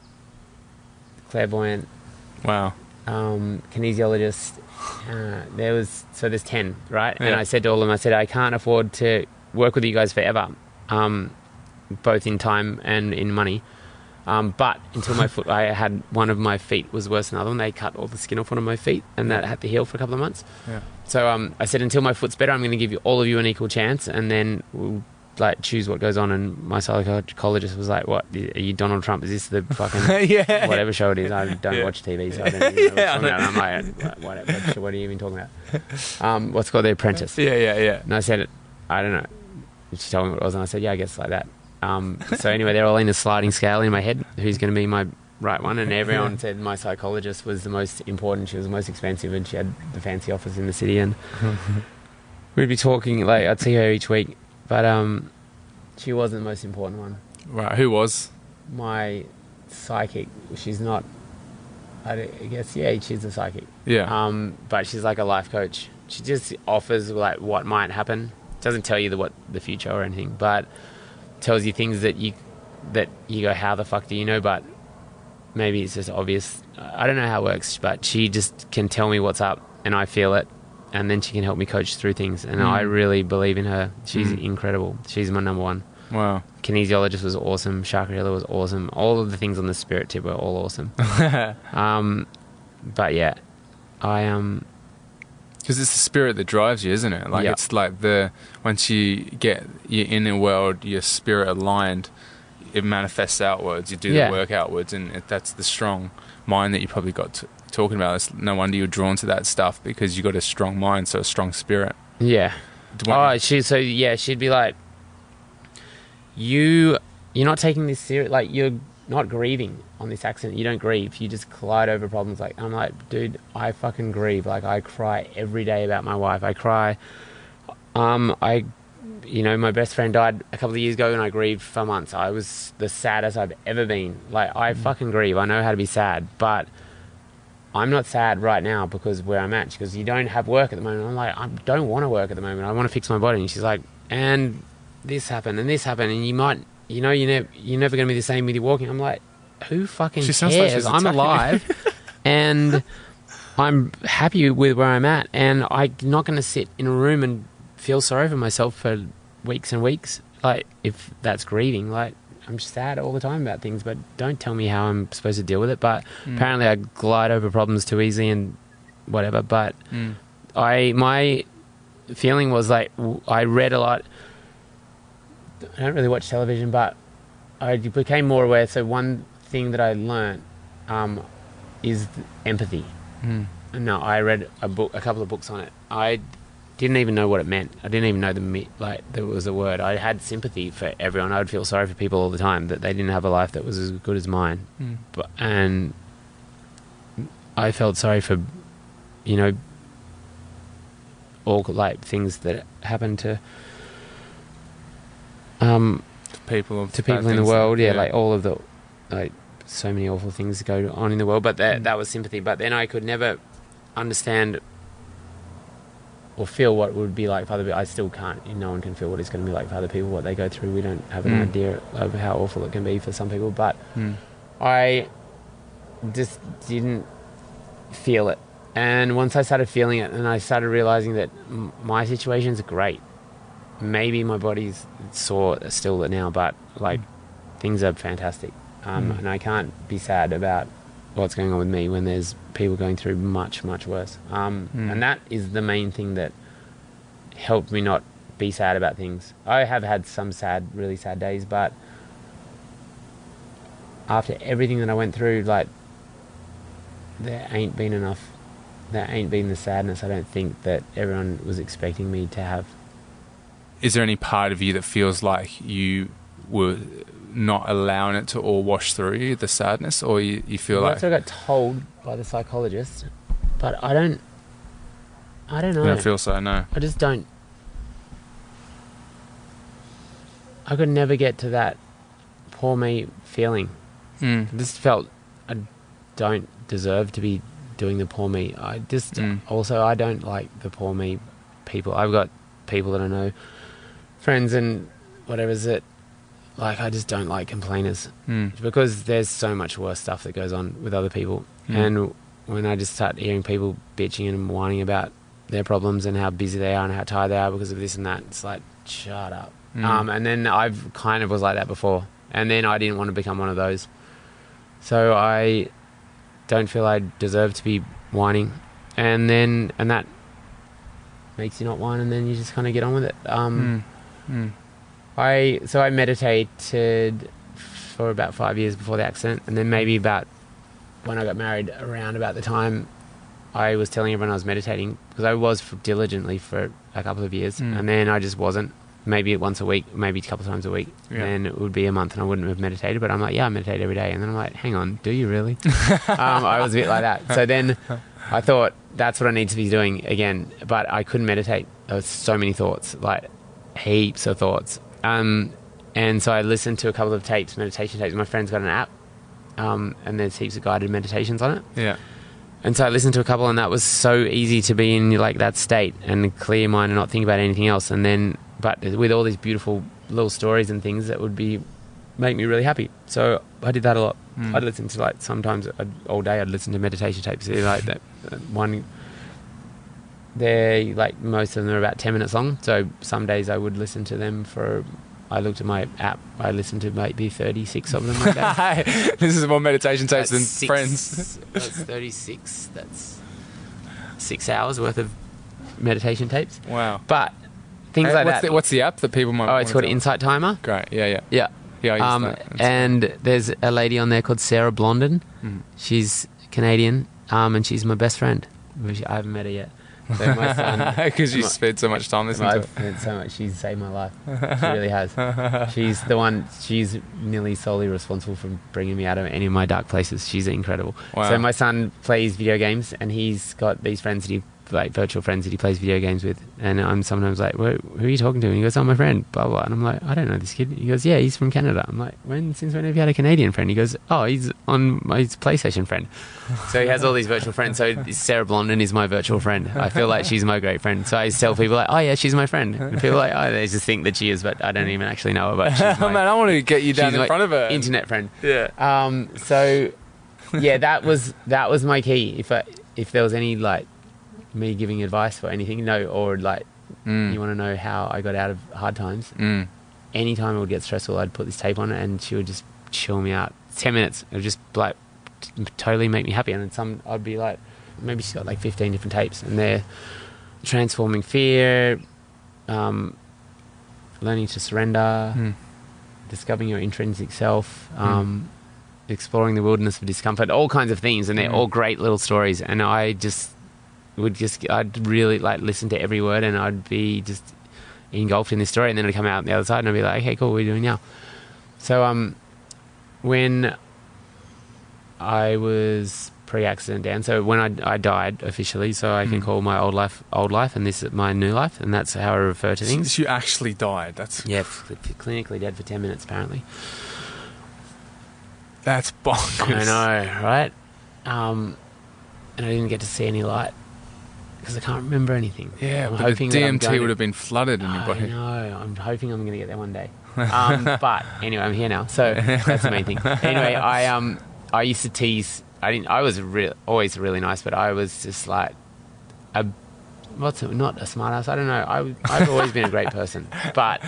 clairvoyant. Wow. Um, kinesiologist. Uh, there was, so there's ten, right? Yeah. And I said to all of them, I said, I can't afford to work with you guys forever, um, both in time and in money. Um, but until my foot, I had one of my feet was worse than the other one. They cut all the skin off one of my feet, and that had to heal for a couple of months. Yeah. So um, I said, until my foot's better, I'm going to give you all of you an equal chance, and then we'll like choose what goes on. And my psychologist was like, "What? Are you Donald Trump? Is this the fucking yeah. whatever show it is? I don't yeah. watch T V, so I don't even know yeah, what I'm talking about." And I'm like, what, what, "What are you even talking about? Um, what's called The Apprentice?" Yeah, yeah, yeah. And I said, "I don't know." She told me what it was, and I said, "Yeah, I guess like that." Um, so anyway, they're all in a sliding scale in my head. Who's going to be my right one? And everyone said my psychologist was the most important. She was the most expensive, and she had the fancy office in the city. And we'd be talking like I'd see her each week, but um, she wasn't the most important one. Right? Who was? My psychic. She's not. I guess yeah, she's a psychic. Yeah. Um, but she's like a life coach. She just offers like what might happen. Doesn't tell you the, what the future or anything, but tells you things that you that you go, how the fuck do you know? But maybe it's just obvious. I don't know how it works, but she just can tell me what's up and I feel it, and then she can help me coach through things, and mm. I really believe in her. She's mm. incredible. She's my number one. Wow. Kinesiologist was awesome. Chakra healer was awesome. All of the things on the spirit tip were all awesome. um, but yeah, I um, because it's the spirit that drives you, isn't it? Like, yep. It's like the, once you get your inner world, your spirit aligned, it manifests outwards. You do yeah. the work outwards, and it, that's the strong mind that you probably got to, talking about. It's no wonder you're drawn to that stuff, because you got a strong mind, so a strong spirit. Yeah. Oh, she, so yeah, she'd be like, you, you're not taking this serious, like you're not grieving on this accident. You don't grieve, you just collide over problems. Like, I'm like, dude, I fucking grieve. Like, I cry every day about my wife. I cry, um I you know, my best friend died a couple of years ago, and I grieved for months. I was the saddest I've ever been. Like, I fucking grieve. I know how to be sad, but I'm not sad right now because where I'm at, because you don't have work at the moment. I'm like, I don't want to work at the moment. I want to fix my body. And she's like, and this happened and this happened, and you might, you know, you're never, you're never going to be the same with your walking. I'm like, who fucking she cares? Like, I'm alive and I'm happy with where I'm at, and I'm not going to sit in a room and feel sorry for myself for weeks and weeks. Like, if that's grieving, like, I'm sad all the time about things, but don't tell me how I'm supposed to deal with it. But mm. apparently I glide over problems too easy and whatever. But mm. I, my feeling was like, I read a lot. I don't really watch television, but I became more aware. So one thing that I learned um, is empathy. Mm. No, I read a book, a couple of books on it. I didn't even know what it meant. I didn't even know the like there was a word. I had sympathy for everyone. I would feel sorry for people all the time that they didn't have a life that was as good as mine. Mm. But and I felt sorry for, you know, all like things that happened to um people to people in the world. That, yeah, yeah, like all of the like so many awful things that go on in the world. But that mm. that was sympathy. But then I could never understand or feel what it would be like for other people. I still can't. No one can feel what it's going to be like for other people, what they go through. We don't have an mm. idea of how awful it can be for some people. But mm. I just didn't feel it. And once I started feeling it and I started realising that m- my situation's great. Maybe my body's sore still now, but, like, mm. things are fantastic. Um, mm. And I can't be sad about what's going on with me when there's people going through much, much worse. Um, mm. And that is the main thing that helped me not be sad about things. I have had some sad, really sad days, but after everything that I went through, like, there ain't been enough. There ain't been the sadness I don't think that everyone was expecting me to have. Is there any part of you that feels like you were not allowing it to all wash through you, the sadness, or you, you feel well, like... That's what I got told by the psychologist, but I don't... I don't know. I don't feel so, no. I just don't... I could never get to that poor me feeling. Mm. I just felt I don't deserve to be doing the poor me. I just... Mm. Also, I don't like the poor me people. I've got people that I know, friends and whatever is it, like I just don't like complainers mm. because there's so much worse stuff that goes on with other people. Mm. And when I just start hearing people bitching and whining about their problems and how busy they are and how tired they are because of this and that, it's like, shut up. Mm. Um, and then I've kind of was like that before. And then I didn't want to become one of those. So I don't feel I deserve to be whining. And then, and that makes you not whine, and then you just kind of get on with it. Um, mm. Mm. I so I meditated for about five years before the accident, and then maybe about when I got married, around about the time I was telling everyone I was meditating, because I was for, diligently for a couple of years, mm. and then I just wasn't. Maybe once a week, maybe a couple of times a week, yeah. and it would be a month, and I wouldn't have meditated. But I'm like, yeah, I meditate every day, and then I'm like, hang on, do you really? um, I was a bit like that. So then I thought that's what I need to be doing again, but I couldn't meditate. There were so many thoughts, like heaps of thoughts. Um, and so I listened to a couple of tapes, meditation tapes. My friend's got an app, um, and there's heaps of guided meditations on it. Yeah. And so I listened to a couple, and that was so easy to be in like that state and clear your mind and not think about anything else. And then, but with all these beautiful little stories and things that would be make me really happy. So I did that a lot. Mm. I'd listen to like sometimes I'd, all day I'd listen to meditation tapes. They're like that one, they're like most of them are about ten minutes long. So some days I would listen to them for, I looked at my app, I listened to maybe thirty-six of them like that. This is more meditation tapes that's than six, friends. That's thirty-six, that's six hours worth of meditation tapes. Wow. But things hey, like what's that. The, what's the app that people might Oh, it's called Insight Timer. Great, yeah, yeah. Yeah. Yeah, I um, that. And there's a lady on there called Sarah Blondin. Mm. She's Canadian, um, and she's my best friend. I haven't met her yet. So my son, because you my, spent so much time listening I've to her. So much. She's saved my life. She really has. She's the one. She's nearly solely responsible for bringing me out of any of my dark places. She's incredible. Wow. So my son plays video games, and he's got these friends that he like virtual friends that he plays video games with, and I'm sometimes like, well, who are you talking to? And he goes, oh, my friend, blah blah. And I'm like, I don't know this kid. He goes, yeah, he's from Canada. I'm like, when since when have you had a Canadian friend? He goes, oh, he's on my he's PlayStation friend. So he has all these virtual friends. So Sarah Blondin is my virtual friend. I feel like she's my great friend. So I tell people like, oh yeah, she's my friend, and people are like, oh, they just think that she is, but I don't even actually know her, but she's my, man, I want to get you down in front of her internet friend. Yeah. Um so yeah, that was that was my key. If I if there was any like me giving advice for anything, no, or like mm. you want to know how I got out of hard times, mm. anytime it would get stressful, I'd put this tape on it and she would just chill me out. Ten minutes, it would just like t- totally make me happy. And then some, I'd be like, maybe she's got like fifteen different tapes, and they're transforming fear, um, learning to surrender, mm. discovering your intrinsic self, um, mm. exploring the wilderness of discomfort, all kinds of themes, and they're mm. all great little stories. And I just would just, I'd really like listen to every word, and I'd be just engulfed in this story, and then I'd come out on the other side and I'd be like, okay, cool, what are you doing now? So um, when I was pre-accident Dan, so when I, I died officially, so I mm. can call my old life old life, and this is my new life, and that's how I refer to things. So you actually died. That's yeah, clinically dead for ten minutes apparently. That's bonkers. I know, right? Um, and I didn't get to see any light because I can't remember anything. Yeah, I'm but the D M T would have been flooded in your body. I know. I'm hoping I'm going to get there one day. Um, but anyway, I'm here now, so that's the main thing. Anyway, I um I used to tease. I didn't. I was re- always really nice, but I was just like a what's it? Not a smart ass. I don't know. I I've always been a great person, but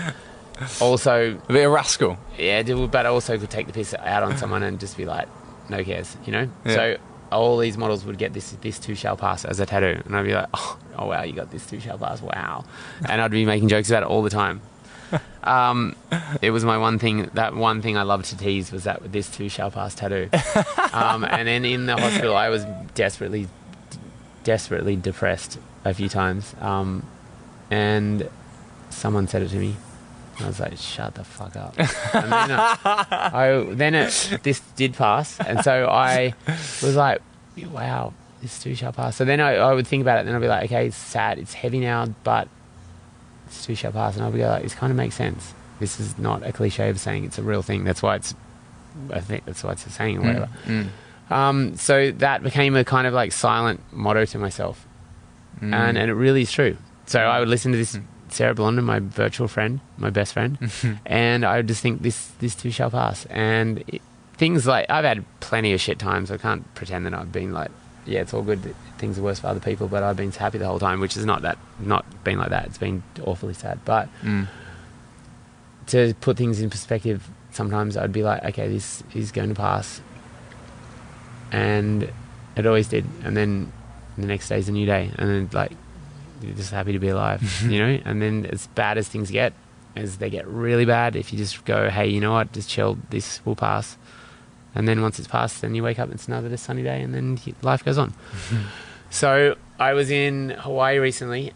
also a bit of a rascal. Yeah, but I also could take the piss out on someone and just be like, no cares, you know. Yeah. So all these models would get this this too shall pass as a tattoo, and I'd be like, oh, oh wow, you got this too shall pass, wow, and I'd be making jokes about it all the time. Um, it was my one thing, that one thing I loved to tease was that this too shall pass tattoo. Um, and then in the hospital, I was desperately, d- desperately depressed a few times. Um, and someone said it to me. I was like, shut the fuck up. And then, uh, I, then it, this did pass. And so I was like, wow, this too shall pass. So then I, I would think about it, and I'd be like, okay, it's sad, it's heavy now, but it's too shall pass, and I'll be like, this kind of makes sense. This is not a cliche of saying, it's a real thing. That's why it's, I think that's why it's a saying or whatever. Mm, mm. Um, so that became a kind of like silent motto to myself. Mm. And, and it really is true. So I would listen to this mm. Sarah Blondin, my virtual friend, my best friend, and I would just think this, this too shall pass. And it, things like, I've had plenty of shit times. I can't pretend that I've been like, yeah, it's all good, things are worse for other people, but I've been happy the whole time, which is not that, not been like that. It's been awfully sad. But mm. to put things in perspective, sometimes I'd be like, okay, this is going to pass. And it always did. And then the next day's a new day. And then, like, you're just happy to be alive, you know? And then as bad as things get, as they get really bad, if you just go, hey, you know what, just chill, this will pass. And then once it's passed, then you wake up, it's another sunny day, and then life goes on. Mm-hmm. So I was in Hawaii recently.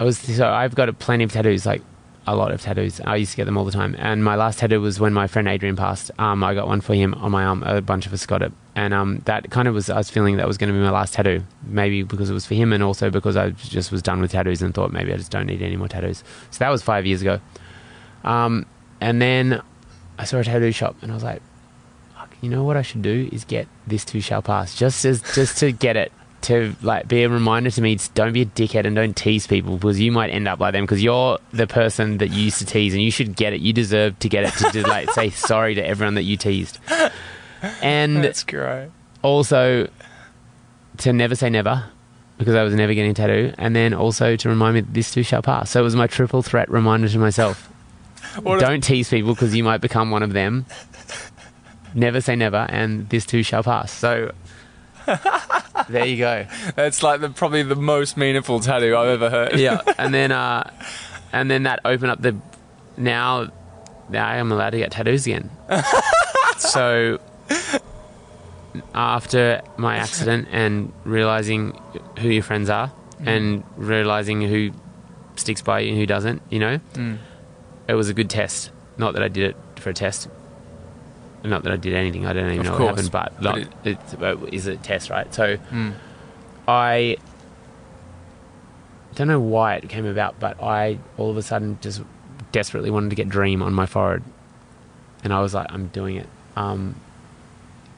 I was so I've got plenty of tattoos, like a lot of tattoos. I used to get them all the time. And my last tattoo was when my friend Adrian passed. Um, I got one for him on my arm. A bunch of us got it. And um, that kind of was, I was feeling that was going to be my last tattoo, maybe because it was for him, and also because I just was done with tattoos and thought maybe I just don't need any more tattoos. So that was five years ago. Um, and then I saw a tattoo shop, and I was like, you know what I should do is get this too shall pass, just as, just to get it to like be a reminder to me, don't be a dickhead and don't tease people, because you might end up like them, because you're the person that you used to tease, and you should get it, you deserve to get it, to just, like say sorry to everyone that you teased. And that's great. Also to never say never, because I was never getting a tattoo, and then also to remind me that this too shall pass. So it was my triple threat reminder to myself. What don't if- tease people, because you might become one of them. Never say never, and this too shall pass. So there you go. That's like the, probably the most meaningful tattoo I've ever heard. Yeah, and then uh, and then that opened up the. Now, now I'm allowed to get tattoos again. So after my accident and realizing who your friends are, mm. and realizing who sticks by you and who doesn't, you know, mm. it was a good test. Not that I did it for a test. Not that I did anything. I don't even of know course. What happened, but, not, but it, it is a test, right? So mm. I don't know why it came about, but I all of a sudden just desperately wanted to get Dream on my forehead, and I was like, I'm doing it. Um,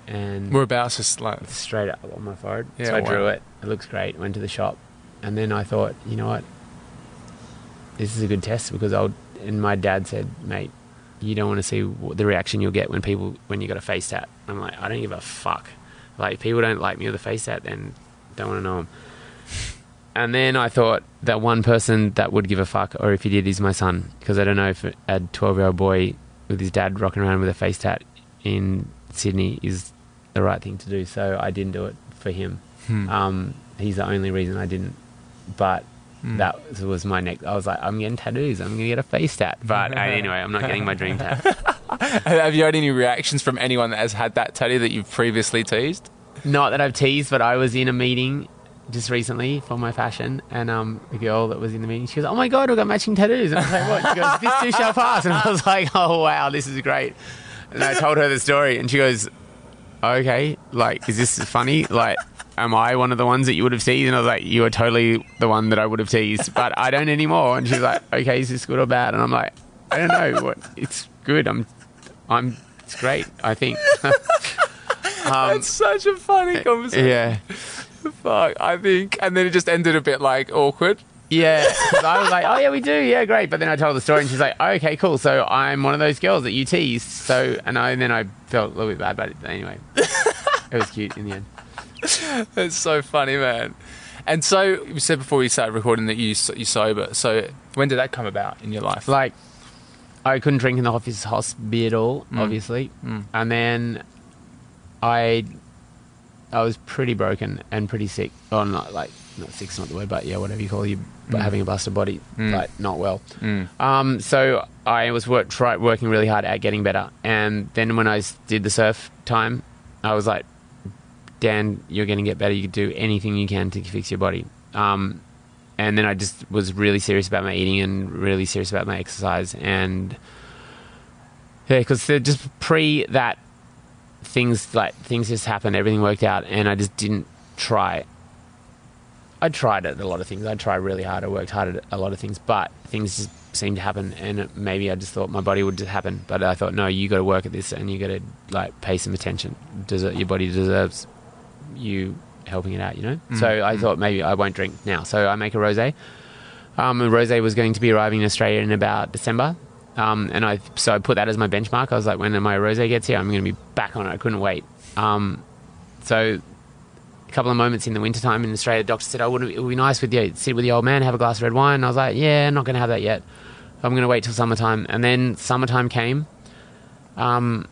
and we're about to slide straight up on my forehead. Yeah, so I wow. drew it. It looks great. Went to the shop, and then I thought, you know what? This is a good test, because I'll. And my dad said, mate, you don't want to see the reaction you'll get when people when you got a face tat. I'm like, I don't give a fuck. Like, if people don't like me with a face tat, then don't want to know them. And then I thought that one person that would give a fuck, or if he did, is my son, because I don't know if a twelve-year-old boy with his dad rocking around with a face tat in Sydney is the right thing to do. So I didn't do it for him. Hmm. Um, he's the only reason I didn't. But Mm. that was my next. I was like, I'm getting tattoos. I'm going to get a face tat. But anyway, I'm not getting my dream tat. Have you had any reactions from anyone that has had that tattoo that you've previously teased? Not that I've teased, but I was in a meeting just recently for my fashion, and um, the girl that was in the meeting, she was, oh my God, we've got matching tattoos. And I was like, what? She goes, this too shall pass. And I was like, oh wow, this is great. And I told her the story, and she goes, okay, like, is this funny? Like, am I one of the ones that you would have teased? And I was like, you are totally the one that I would have teased, but I don't anymore. And she's like, okay, is this good or bad? And I'm like, I don't know. What, it's good. I'm, I'm, it's great, I think. um, That's such a funny conversation. Yeah. Fuck, I think. And then it just ended a bit, like, awkward. Yeah. I was like, oh yeah, we do. Yeah, great. But then I told the story, and she's like, okay, cool. So I'm one of those girls that you teased. So, and, I, and then I felt a little bit bad about it. But anyway, it was cute in the end. That's so funny, man. And so you said before we started recording that you you sober. So when did that come about in your life? Like, I couldn't drink in the office hospital, mm. obviously, mm. and then I I was pretty broken and pretty sick. Oh, not like not sick's not the word, but yeah, whatever you call you, but mm. having a busted body, mm. like not well. Mm. Um, so I was work try working really hard at getting better, and then when I did the surf time, I was like, Dan, you're going to get better. You can do anything you can to fix your body. Um, and then I just was really serious about my eating and really serious about my exercise. And yeah, because just pre that, things like things just happened. Everything worked out, and I just didn't try. I tried at a lot of things. I tried really hard. I worked hard at a lot of things, but things just seemed to happen. And maybe I just thought my body would just happen. But I thought, no, you got to work at this, and you got to like pay some attention. Deser- your body deserves you helping it out, you know? Mm. So I thought maybe I won't drink now. So I make a rosé. Um, a rosé was going to be arriving in Australia in about December. Um, and I, so I put that as my benchmark. I was like, when my rosé gets here, I'm going to be back on it. I couldn't wait. Um, so a couple of moments in the wintertime in Australia, the doctor said, oh, wouldn't it be nice with you, sit with the old man, have a glass of red wine. And I was like, yeah, not going to have that yet. I'm going to wait till summertime. And then summertime came. Um,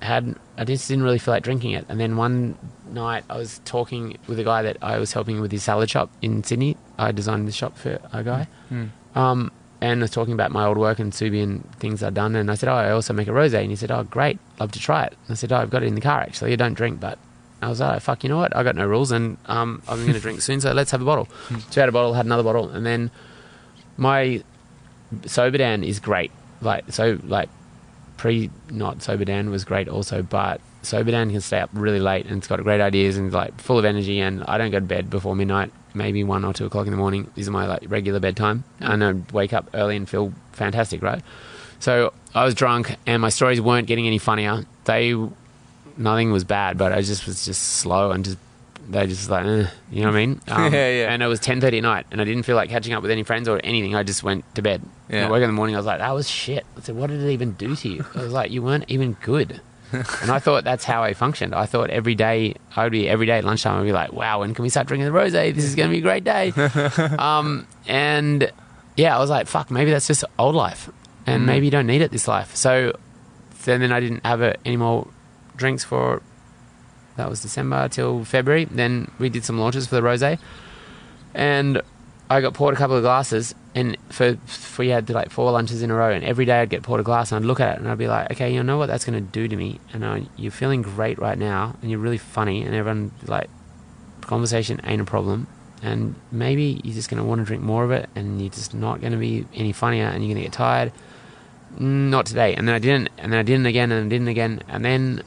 had, I just didn't really feel like drinking it. And then one night I was talking with a guy that I was helping with his salad shop in Sydney. I designed the shop for a guy, mm. um, and I was talking about my old work and Tsubi and things I'd done, and I said, oh, I also make a rosé. And he said, oh great, love to try it. And I said, oh, I've got it in the car actually, I don't drink, but I was like, oh, fuck, you know what, I got no rules, and um, I'm going to drink soon, so let's have a bottle. So I had a bottle, had another bottle, and then my sober Dan is great, like, so like pre not sober Dan was great also, but sober Dan can stay up really late, and it's got great ideas and like full of energy, and I don't go to bed before midnight, maybe one or two o'clock in the morning. These are my like regular bedtime, and I wake up early and feel fantastic, right? So I was drunk, and my stories weren't getting any funnier. They, nothing was bad, but I just was just slow, and just they just like, eh, you know what I mean? Um, yeah, yeah. And it was ten thirty at night, and I didn't feel like catching up with any friends or anything. I just went to bed. Yeah. And I woke up in the morning, I was like, that was shit. I said, what did it even do to you? I was like, you weren't even good. And I thought that's how I functioned. I thought every day, I would be every day at lunchtime, I'd be like, wow, when can we start drinking the rosé? This is going to be a great day. um, and yeah, I was like, fuck, maybe that's just old life, and mm. maybe you don't need it this life. So, so then I didn't have any more drinks for, that was December till February. Then we did some launches for the rosé, and I got poured a couple of glasses, and for, for you had to like four lunches in a row, and every day I'd get poured a glass, and I'd look at it and I'd be like, okay, you know what that's going to do to me, and I, you're feeling great right now, and you're really funny, and everyone like conversation ain't a problem, and maybe you're just going to want to drink more of it, and you're just not going to be any funnier, and you're going to get tired. Not today. And then I didn't, and then I didn't again, and I didn't again, and then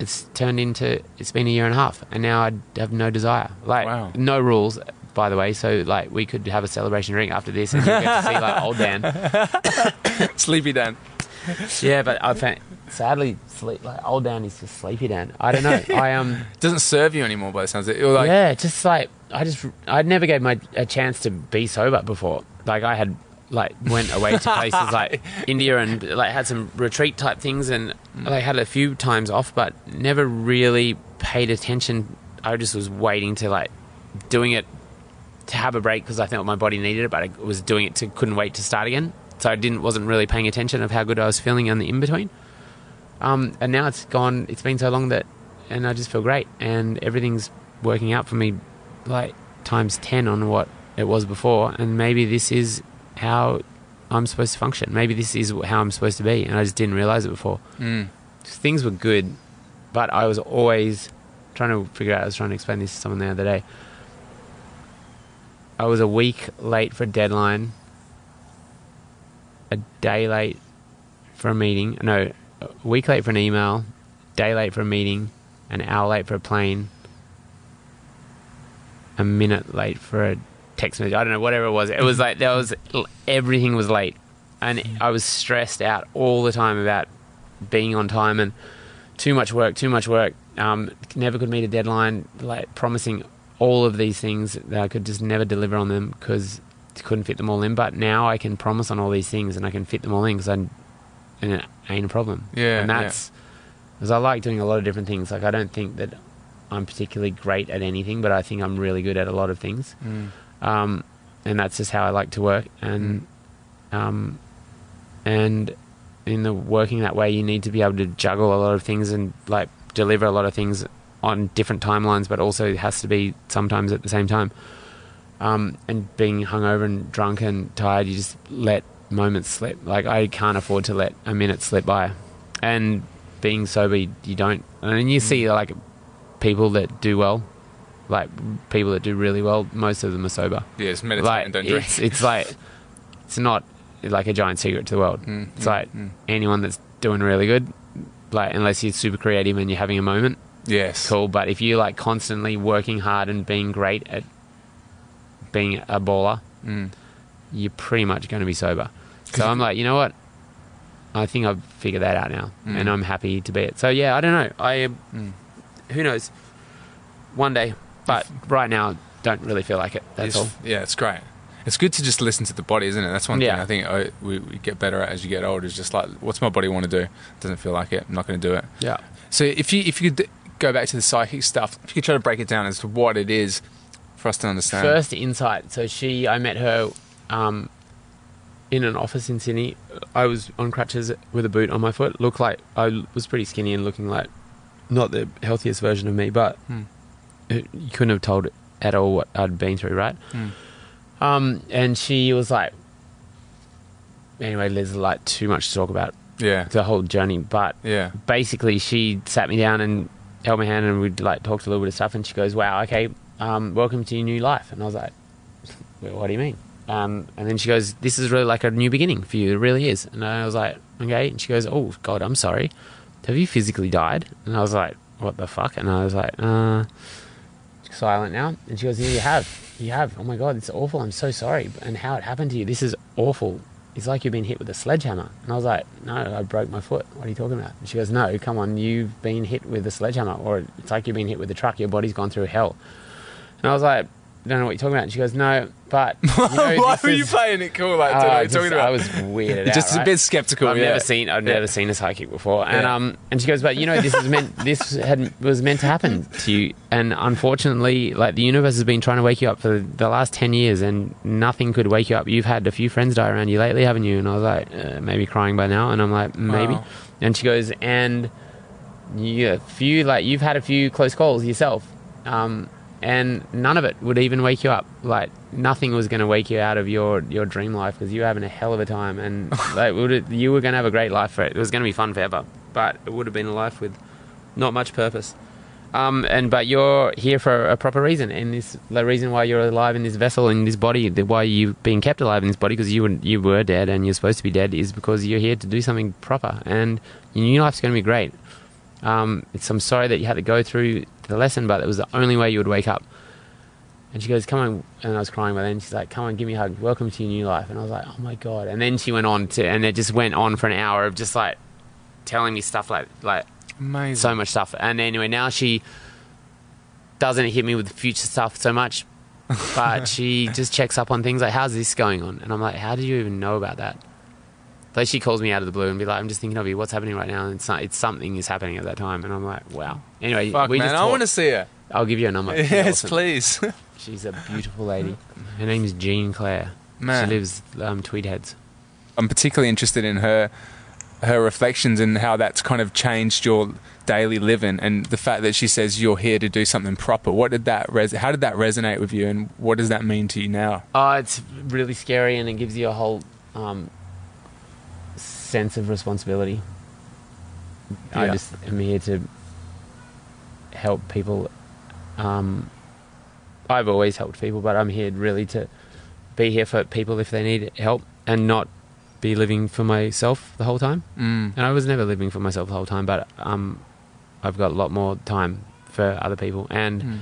it's turned into, it's been a year and a half, and now I have no desire. Like, wow. No rules, by the way, so like we could have a celebration drink after this, and you get to see like old Dan, sleepy Dan. Yeah, but I found, sadly, sleep like old Dan is just sleepy Dan. I don't know. I um doesn't serve you anymore by the sounds of it. Like, yeah, just like I just I never gave my a chance to be sober before. Like I had like went away to places like India and like had some retreat type things, and I like, had a few times off, but never really paid attention. I just was waiting to like doing it. To have a break because I felt my body needed it, but I was doing it to couldn't wait to start again. So I didn't wasn't really paying attention of how good I was feeling in the in between. Um, and now it's gone. It's been so long that, and I just feel great, and everything's working out for me, like times ten on what it was before. And maybe this is how I'm supposed to function. Maybe this is how I'm supposed to be, and I just didn't realize it before. Mm. Things were good, but I was always trying to figure out. I was trying to explain this to someone the other day. I was a week late for a deadline, a day late for a meeting, no, a week late for an email, day late for a meeting, an hour late for a plane, a minute late for a text message. I don't know, whatever it was. It was like, there was, everything was late. And I was stressed out all the time about being on time and too much work, too much work. Um, never could meet a deadline, like promising all of these things that I could just never deliver on them because couldn't fit them all in. But now I can promise on all these things and I can fit them all in because I and it ain't a problem. Yeah, and that's because yeah. I like doing a lot of different things. Like I don't think that I'm particularly great at anything, but I think I'm really good at a lot of things. Mm. Um, and that's just how I like to work. And mm. um, and in the working that way, you need to be able to juggle a lot of things and like deliver a lot of things on different timelines, but also it has to be sometimes at the same time. Um, and being hungover and drunk and tired, you just let moments slip. Like I can't afford to let a minute slip by. And being sober, you don't. And you see like people that do well, like people that do really well, most of them are sober. Yeah, it's meditate like, and don't drink. It's, it's like it's not like a giant secret to the world. Mm, it's mm, like mm. anyone that's doing really good, like unless you're super creative and you're having a moment. Yes, cool. But if you're like constantly working hard and being great at being a baller, mm. you're pretty much going to be sober. So I'm like, you know what? I think I've figured that out now, mm. and I'm happy to be it. So yeah, I don't know. I mm. who knows? One day, but right now, don't really feel like it. That's it's, all. Yeah, it's great. It's good to just listen to the body, isn't it? That's one yeah. thing I think I, we, we get better at as you get older. Is just like, what's my body want to do? It doesn't feel like it. I'm not going to do it. Yeah. So if you if you could go back to the psychic stuff, if you try to break it down as to what it is for us to understand. First insight. So she, I met her um, in an office in Sydney. I was on crutches with a boot on my foot. Looked like I was pretty skinny and looking like not the healthiest version of me, but hmm. it, you couldn't have told at all what I'd been through, right? Hmm. Um, and she was like, anyway, there's like too much to talk about. Yeah. The whole journey. But yeah. basically she sat me down and held my hand and we'd like talked a little bit of stuff and she goes, wow, okay, um, welcome to your new life. And I was like, what do you mean? Um, and then she goes, this is really like a new beginning for you. It really is. And I was like, okay. And she goes, oh God, I'm sorry. Have you physically died? And I was like, what the fuck? And I was like, uh, silent now. And she goes, yeah, you have. You have. Oh my God, it's awful. I'm so sorry. And how it happened to you. This is awful. It's like you've been hit with a sledgehammer. And I was like, no, I broke my foot. What are you talking about? And she goes, no, come on. You've been hit with a sledgehammer. Or it's like you've been hit with a truck. Your body's gone through hell. And I was like, I don't know what you're talking about. And she goes, no, but... You know, why were you playing it cool? Like, uh, just, talking about? I was weirded out, just a right? bit sceptical, I've yeah. never seen I've yeah. never seen a psychic before. And yeah. um, and she goes, but, you know, this is meant. This had was meant to happen to you. And unfortunately, like, the universe has been trying to wake you up for the last ten years and nothing could wake you up. You've had a few friends die around you lately, haven't you? And I was like, uh, maybe crying by now. And I'm like, maybe. Wow. And she goes, and you, a few, like, you've had a few close calls yourself. Um... And none of it would even wake you up. Like, nothing was going to wake you out of your, your dream life because you were having a hell of a time. And like, would it, you were going to have a great life for it. It was going to be fun forever. But it would have been a life with not much purpose. Um, and But you're here for a proper reason. And this, the reason why you're alive in this vessel, in this body, the, why you're being kept alive in this body because you were, you were dead and you're supposed to be dead is because you're here to do something proper. And your new life's going to be great. Um, it's, I'm sorry that you had to go through the lesson, but it was the only way you would wake up. And she goes, come on. And I was crying by then. She's like, come on, give me a hug. Welcome to your new life. And I was like, oh my God. And then she went on to, and it just went on for an hour of just like telling me stuff like, like amazing. So much stuff. And anyway, now she doesn't hit me with the future stuff so much, but she just checks up on things like, how's this going on? And I'm like, how did you even know about that? Like, she calls me out of the blue and be like, I'm just thinking of you. What's happening right now? And it's, not, it's something is happening at that time. And I'm like, wow. Anyway, Fuck, we man, just talk. I want to see her. I'll give you a number. Yes, please. She's a beautiful lady. Her name is Jean Claire. Man. She lives um, Tweed Heads. I'm particularly interested in her her reflections and how that's kind of changed your daily living and the fact that she says you're here to do something proper. What did that res- how did that resonate with you and what does that mean to you now? Oh, it's really scary and it gives you a whole... Um, sense of responsibility. Yeah. I just am here to help people um, I've always helped people, but I'm here really to be here for people if they need help and not be living for myself the whole time. Mm. And I was never living for myself the whole time, but um, I've got a lot more time for other people. And mm.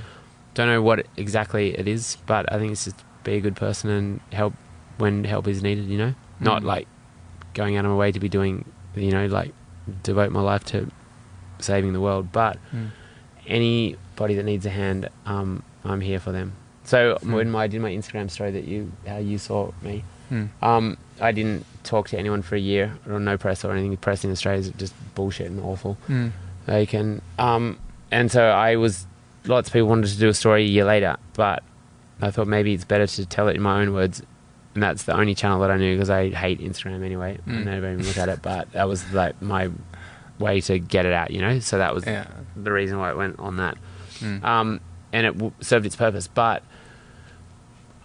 don't know what exactly it is, but I think it's just be a good person and help when help is needed, you know? Mm. Not like going out of my way to be doing, you know, like devote my life to saving the world, but mm. anybody that needs a hand, um, I'm here for them. So mm. when I did my Instagram story that you how you saw me, mm. um, I didn't talk to anyone for a year, or no press or anything. Press in Australia is just bullshit and awful. Mm. They can, um, and so I was. Lots of people wanted to do a story a year later, but I thought maybe it's better to tell it in my own words. And that's the only channel that I knew because I hate Instagram anyway. Mm. I never even look at it, but that was like my way to get it out, you know? So that was yeah. the reason why it went on that. Mm. Um, and it w- served its purpose. But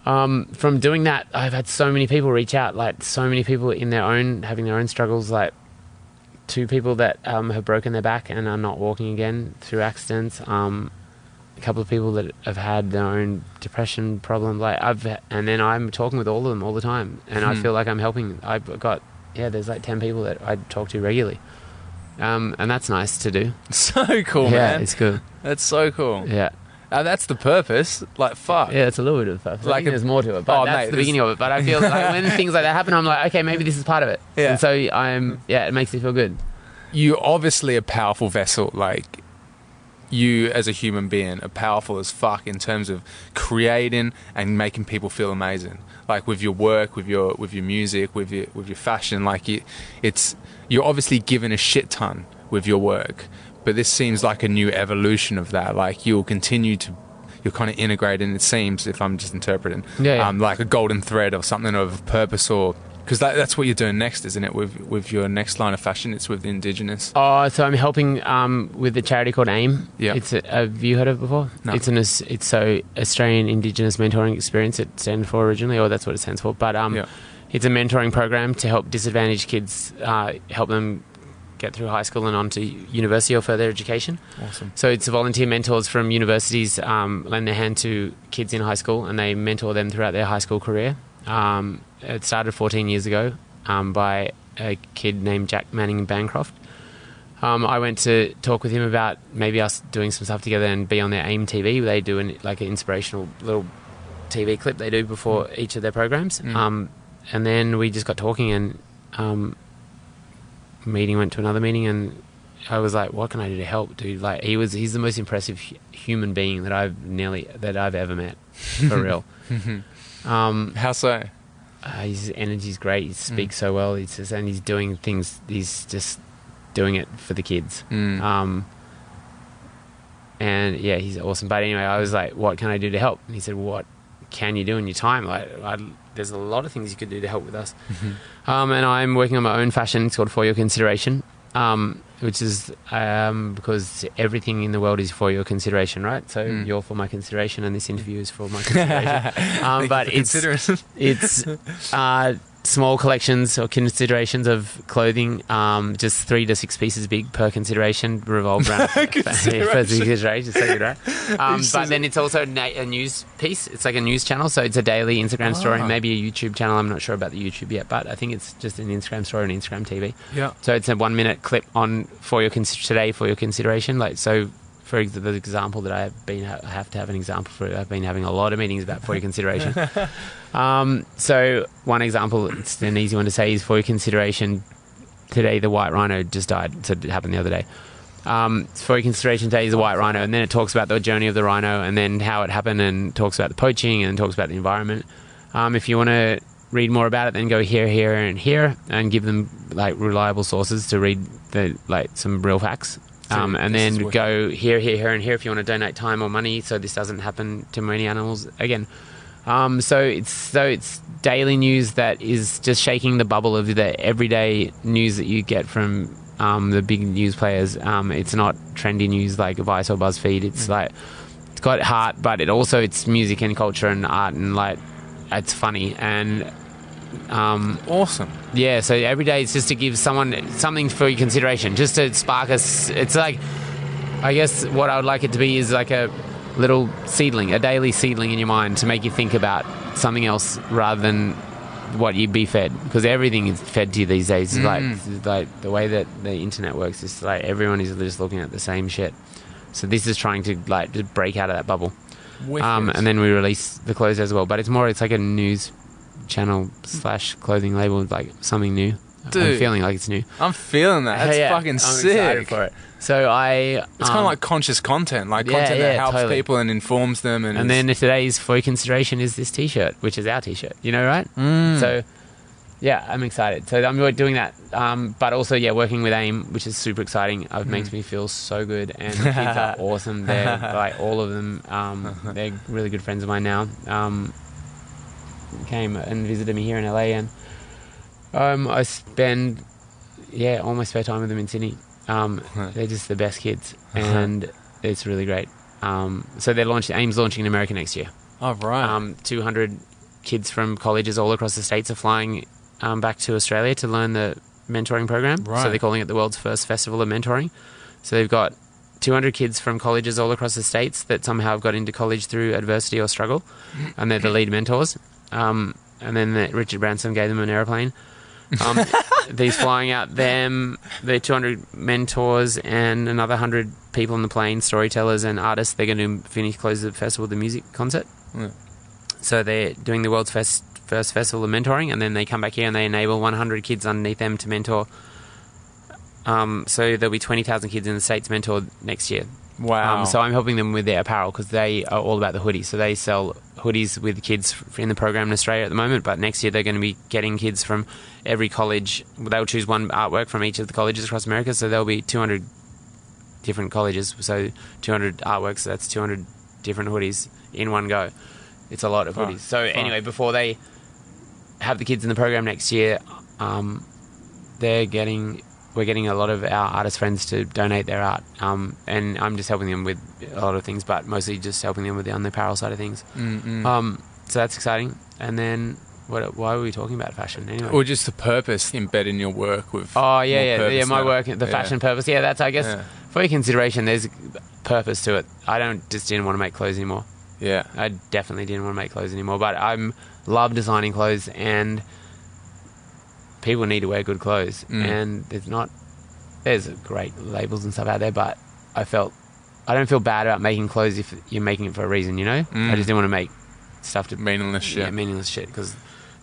um, from doing that, I've had so many people reach out, like so many people in their own, having their own struggles, like two people that um, have broken their back and are not walking again through accidents. Um, a couple of people that have had their own depression problem, like I've, and then I'm talking with all of them all the time, and mm. I feel like I'm helping. I've got, yeah, there's like ten people that I talk to regularly, um, and that's nice to do. So cool, yeah, man. Yeah, it's good. That's so cool. Yeah, and that's the purpose. Like, fuck. Yeah, it's a little bit of the purpose. Like, I think a, there's more to it, but oh, that's mate, the beginning of it. But I feel like when things like that happen, I'm like, okay, maybe this is part of it. Yeah. And so I'm, yeah, it makes me feel good. You're obviously a powerful vessel, like. You as a human being are powerful as fuck in terms of creating and making people feel amazing. Like with your work, with your with your music, with your with your fashion. Like you, it's you're obviously given a shit ton with your work, but this seems like a new evolution of that. Like you'll continue to, you're kind of integrating. It seems, if I'm just interpreting, yeah, yeah. Um, like a golden thread or something of purpose or. Because that, that's what you're doing next, isn't it? With with your next line of fashion, it's with the Indigenous. Oh, so I'm helping um, with a charity called AIM. Yeah. It's a, have you heard of it before? No. It's an it's so Australian Indigenous Mentoring Experience. It stands for originally, or that's what it stands for. But um, yeah. it's a mentoring program to help disadvantaged kids, uh, help them get through high school and onto university or further education. Awesome. So it's volunteer mentors from universities um, lend their hand to kids in high school, and they mentor them throughout their high school career. Um, it started fourteen years ago um, by a kid named Jack Manning Bancroft. Um, I went to talk with him about maybe us doing some stuff together and be on their AIM T V. They do an, like an inspirational little T V clip they do before mm. each of their programs. Mm. Um, and then we just got talking and um, meeting went to another meeting and I was like, what can I do to help, dude? Like he was, he's the most impressive h- human being that I've nearly, that I've ever met for real. Um, How so? Uh, his energy's great. He speaks mm. so well. He's just, and he's doing things. He's just doing it for the kids. Mm. Um, and yeah, he's awesome. But anyway, I was like, "What can I do to help?" And he said, "What can you do in your time? Like, I, there's a lot of things you could do to help with us." Mm-hmm. Um, and I'm working on my own fashion. It's called For Your Consideration, um, which is um, because everything in the world is for your consideration, right? So mm. you're for my consideration, and this interview is for my consideration. Um, but it's it's uh, small collections or considerations of clothing, um, just three to six pieces big per consideration, revolve around consideration. So good, right? Um, but then it's also a news piece. It's like a news channel, so it's a daily Instagram story, oh. maybe a YouTube channel. I'm not sure about the YouTube yet, but I think it's just an Instagram story on Instagram T V. Yeah. So it's a one minute clip on for your cons- today for your consideration. Like so, for the example that I have been, I have to have an example for. I've been having a lot of meetings about for your consideration. Um, so one example, it's an easy one to say, is for your consideration today the white rhino just died. So it happened the other day. Um, for your consideration today is the white rhino, and then it talks about the journey of the rhino and then how it happened, and talks about the poaching and talks about the environment. Um, if you want to read more about it, then go here, here, and here, and give them like reliable sources to read the like some real facts. So um, and then go here, here, here, and here if you want to donate time or money, so this doesn't happen to many animals again. Um, so it's so it's daily news that is just shaking the bubble of the everyday news that you get from um, the big news players. Um, it's not trendy news like Vice or BuzzFeed. It's mm. like it's got heart, but it also it's music and culture and art and like it's funny and. Um, awesome. Yeah, so every day it's just to give someone something for your consideration, just to spark us. It's like, I guess what I would like it to be is like a little seedling, a daily seedling in your mind to make you think about something else rather than what you'd be fed, because everything is fed to you these days. Mm. Like, like the way that the internet works is like everyone is just looking at the same shit. So this is trying to like just break out of that bubble. Um, and then we release the clothes as well, but it's more, it's like a news channel slash clothing label, like something new. Dude, I'm feeling like it's new. I'm feeling that. That's yeah, fucking I'm sick. Excited for it. So I, it's um, kind of like conscious content, like yeah, content yeah, that helps totally. people and informs them. And, and then today's For Your Consideration is this T-shirt, which is our T-shirt. You know, right? Mm. So yeah, I'm excited. So I'm doing that, um, but also yeah, working with AIM, which is super exciting. It mm. makes me feel so good, and the kids are awesome. They're like all of them. Um, they're really good friends of mine now. Um, came and visited me here in L A, and Um, I spend, yeah, all my spare time with them in Sydney. Um, they're just the best kids, and it's really great. Um, so they're launching, AIM's launching in America next year. Oh, right. Um, two hundred kids from colleges all across the states are flying um, back to Australia to learn the mentoring program. Right. So they're calling it the world's first festival of mentoring. So they've got two hundred kids from colleges all across the states that somehow have got into college through adversity or struggle, and they're the lead mentors. Um, and then the, Richard Branson gave them an aeroplane. um, he's flying out them, the two hundred mentors, and another one hundred people on the plane, storytellers and artists. They're going to finish, close the festival with the music concert. Yeah. So they're doing the world's first, first festival of mentoring, and then they come back here and they enable one hundred kids underneath them to mentor. Um, so there'll be twenty thousand kids in the States mentored next year. Wow. Um, so I'm helping them with their apparel, because they are all about the hoodie. So they sell hoodies with kids in the program in Australia at the moment, but next year they're going to be getting kids from every college. They'll choose one artwork from each of the colleges across America, so there'll be two hundred different colleges, so two hundred artworks, so that's two hundred different hoodies in one go. It's a lot of hoodies. So anyway, before they have the kids in the program next year, um, they're getting... we're getting a lot of our artist friends to donate their art, um, and I'm just helping them with a lot of things, but mostly just helping them with the, on the apparel side of things. Mm-hmm. Um, so that's exciting. And then, what? Why were we talking about fashion anyway? Or just the purpose embedded in your work with. Oh yeah, yeah, yeah. My work, the fashion yeah. purpose. Yeah, that's I guess yeah. For Your Consideration. There's purpose to it. I don't just didn't want to make clothes anymore. Yeah, I definitely didn't want to make clothes anymore. But I love designing clothes, and people need to wear good clothes, mm. and it's not, there's great labels and stuff out there, but I felt, I don't feel bad about making clothes if you're making it for a reason, you know? Mm. I just didn't want to make stuff to... Meaningless shit. Yeah, meaningless shit, because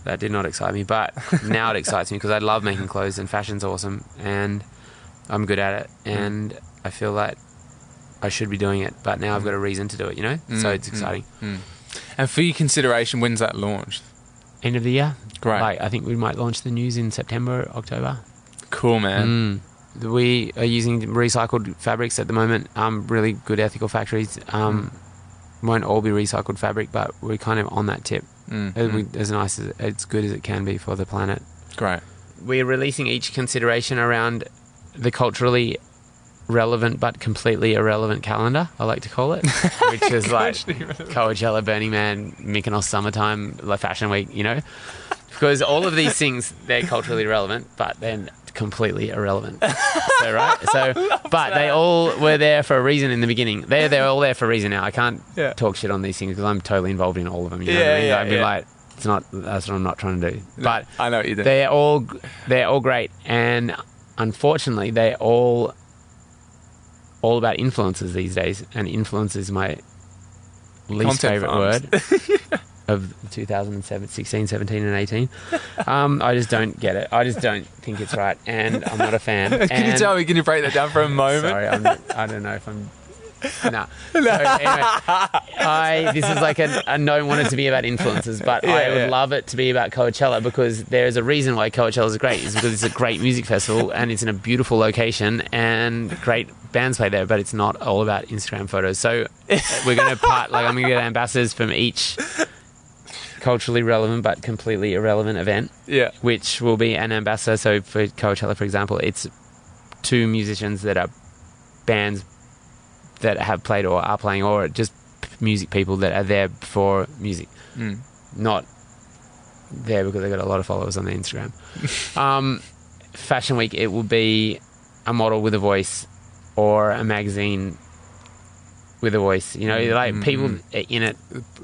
that did not excite me, but now it excites me, because I love making clothes, and fashion's awesome, and I'm good at it, and mm. I feel like I should be doing it, but now I've got a reason to do it, you know? Mm. So it's exciting. Mm. Mm. And For Your Consideration, when's that launched? End of the year. Great. Like, I think we might launch the news in September, October. Cool, man. Mm. We are using recycled fabrics at the moment. Um, really good ethical factories. Um, mm. Won't all be recycled fabric, but we're kind of on that tip. Mm. It, we, as nice as as good as it can be for the planet. Great. We're releasing each consideration around the culturally relevant but completely irrelevant calendar, I like to call it, which is like Coachella, Burning Man, Mykonos, summertime, La Fashion Week, you know, because all of these things, they're culturally relevant but then completely irrelevant. So right, so but that. They all were there for a reason in the beginning. They're they're all there for a reason now. I can't yeah. talk shit on these things because I'm totally involved in all of them. You know yeah, what I mean? Yeah, I'd be yeah. like, it's not that's what I'm not trying to do. But I know what you do. They're all they're all great, and unfortunately, they're all. all about influencers these days, and influence is my least Content favorite farms. word yeah. of two thousand sixteen, seventeen and eighteen. Um, I just don't get it. I just don't think it's right, and I'm not a fan. Can and you tell me, can you break that down for a moment? Sorry, I'm, I don't know if I'm... Nah. So anyway, I, this is like a, I don't want it to be about influencers, but yeah, I would yeah. love it to be about Coachella, because there is a reason why Coachella is great. It's because it's a great music festival, and it's in a beautiful location, and great bands play there, but it's not all about Instagram photos. So we're going to part, like I'm going to get ambassadors from each culturally relevant but completely irrelevant event, yeah. which will be an ambassador. So for Coachella, for example, it's two musicians that are bands that have played or are playing, or just music people that are there for music, mm. not there because they've got a lot of followers on their Instagram. um, Fashion Week, it will be a model with a voice or a magazine with a voice, you know, like mm. people in it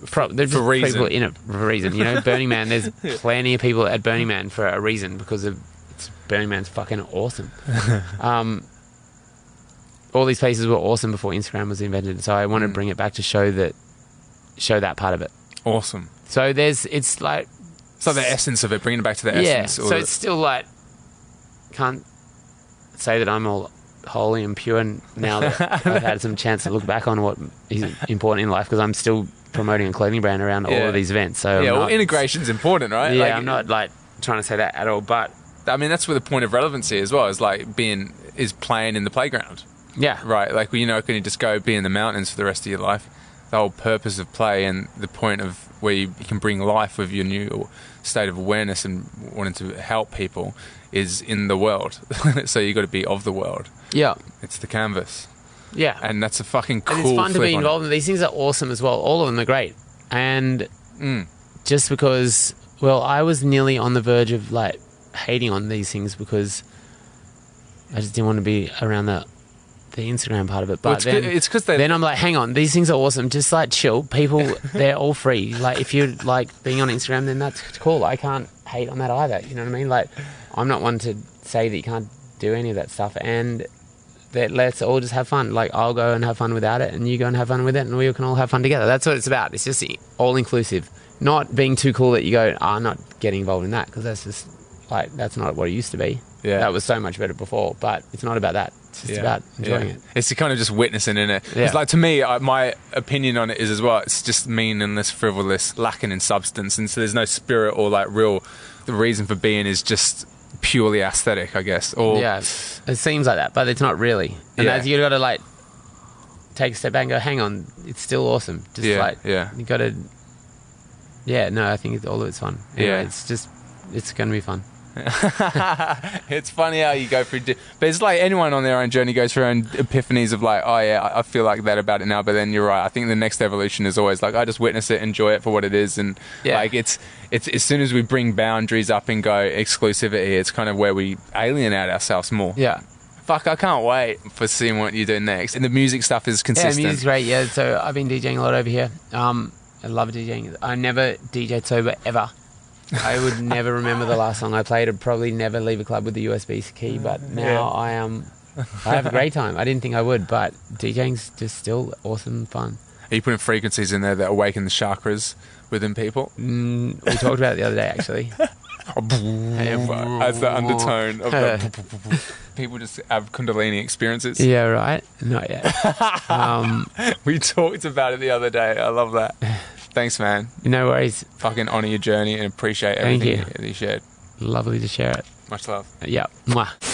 for, there's for reason. People in it for a reason, you know. Burning Man, there's plenty of people at Burning Man for a reason because of, it's Burning Man's fucking awesome. Um, all these places were awesome before Instagram was invented, so I want mm. to bring it back to show that show that part of it. Awesome. So there's it's like it's like the essence of it, bringing it back to the yeah, essence. Yeah. So it's still like can't say that I'm all holy and pure now that I've had some chance to look back on what is important in life, because I'm still promoting a clothing brand around yeah. all of these events. So yeah, well, integration's important, right? Yeah, like, I'm not like trying to say that at all, but I mean that's where the point of relevancy as well is, like being is playing in the playground. Yeah. Right. Like, you know, can you just go be in the mountains for the rest of your life? The whole purpose of play and the point of where you can bring life with your new state of awareness and wanting to help people is in the world. So you got to be of the world. Yeah. It's the canvas. Yeah. And that's a fucking cool thing. It's fun to be involved in. These things are awesome as well. All of them are great. And mm. just because, well, I was nearly on the verge of like hating on these things because I just didn't want to be around that. The Instagram part of it, but well, it's then, it's 'cause they, then I'm like, hang on, these things are awesome. Just like chill, people. They're all free. Like if you're like being on Instagram, then that's cool. I can't hate on that either. You know what I mean? Like, I'm not one to say that you can't do any of that stuff. And that let's all just have fun. Like I'll go and have fun without it, and you go and have fun with it, and we can all have fun together. That's what it's about. It's just all inclusive, not being too cool that you go, oh, I'm not getting involved in that, because that's just like that's not what it used to be. Yeah, that was so much better before. But it's not about that. It's just yeah. about enjoying yeah. it. It's kind of just witnessing, isn't it? Yeah. It's like, to me, I, my opinion on it is as well, it's just meaningless, frivolous, lacking in substance. And so there's no spirit or like real, the reason for being is just purely aesthetic, I guess. Or yeah, it seems like that, but it's not really. And yeah. you've got to like take a step back and go, hang on, it's still awesome. Just yeah. like, yeah. you got to, yeah, no, I think it's, all of it's fun. Anyway, yeah. It's just, it's going to be fun. It's funny how you go through di- but it's like anyone on their own journey goes through their own epiphanies of like, oh yeah, I feel like that about it now, but then you're right, I think the next evolution is always like, I just witness it, enjoy it for what it is. And yeah. like it's it's as soon as we bring boundaries up and go exclusivity, it's kind of where we alienate ourselves more. Yeah. Fuck, I can't wait for seeing what you do next. And the music stuff is consistent. Yeah, music's great. Yeah, so I've been DJing a lot over here. um, I love DJing. I never D J'd sober ever. I would never remember the last song I played. I'd probably never leave a club with the U S B key, but now yeah. I am. Um, I have a great time. I didn't think I would, but DJing's just still awesome fun. Are you putting frequencies in there that awaken the chakras within people? Mm, we talked about it the other day, actually. As the undertone of the people just have Kundalini experiences. Yeah, right. Not yet. Um, we talked about it the other day. I love that. Thanks, man. No worries. Fucking honour your journey and appreciate everything Thank you. that you shared. Lovely to share it. Much love. Yeah. Mwah.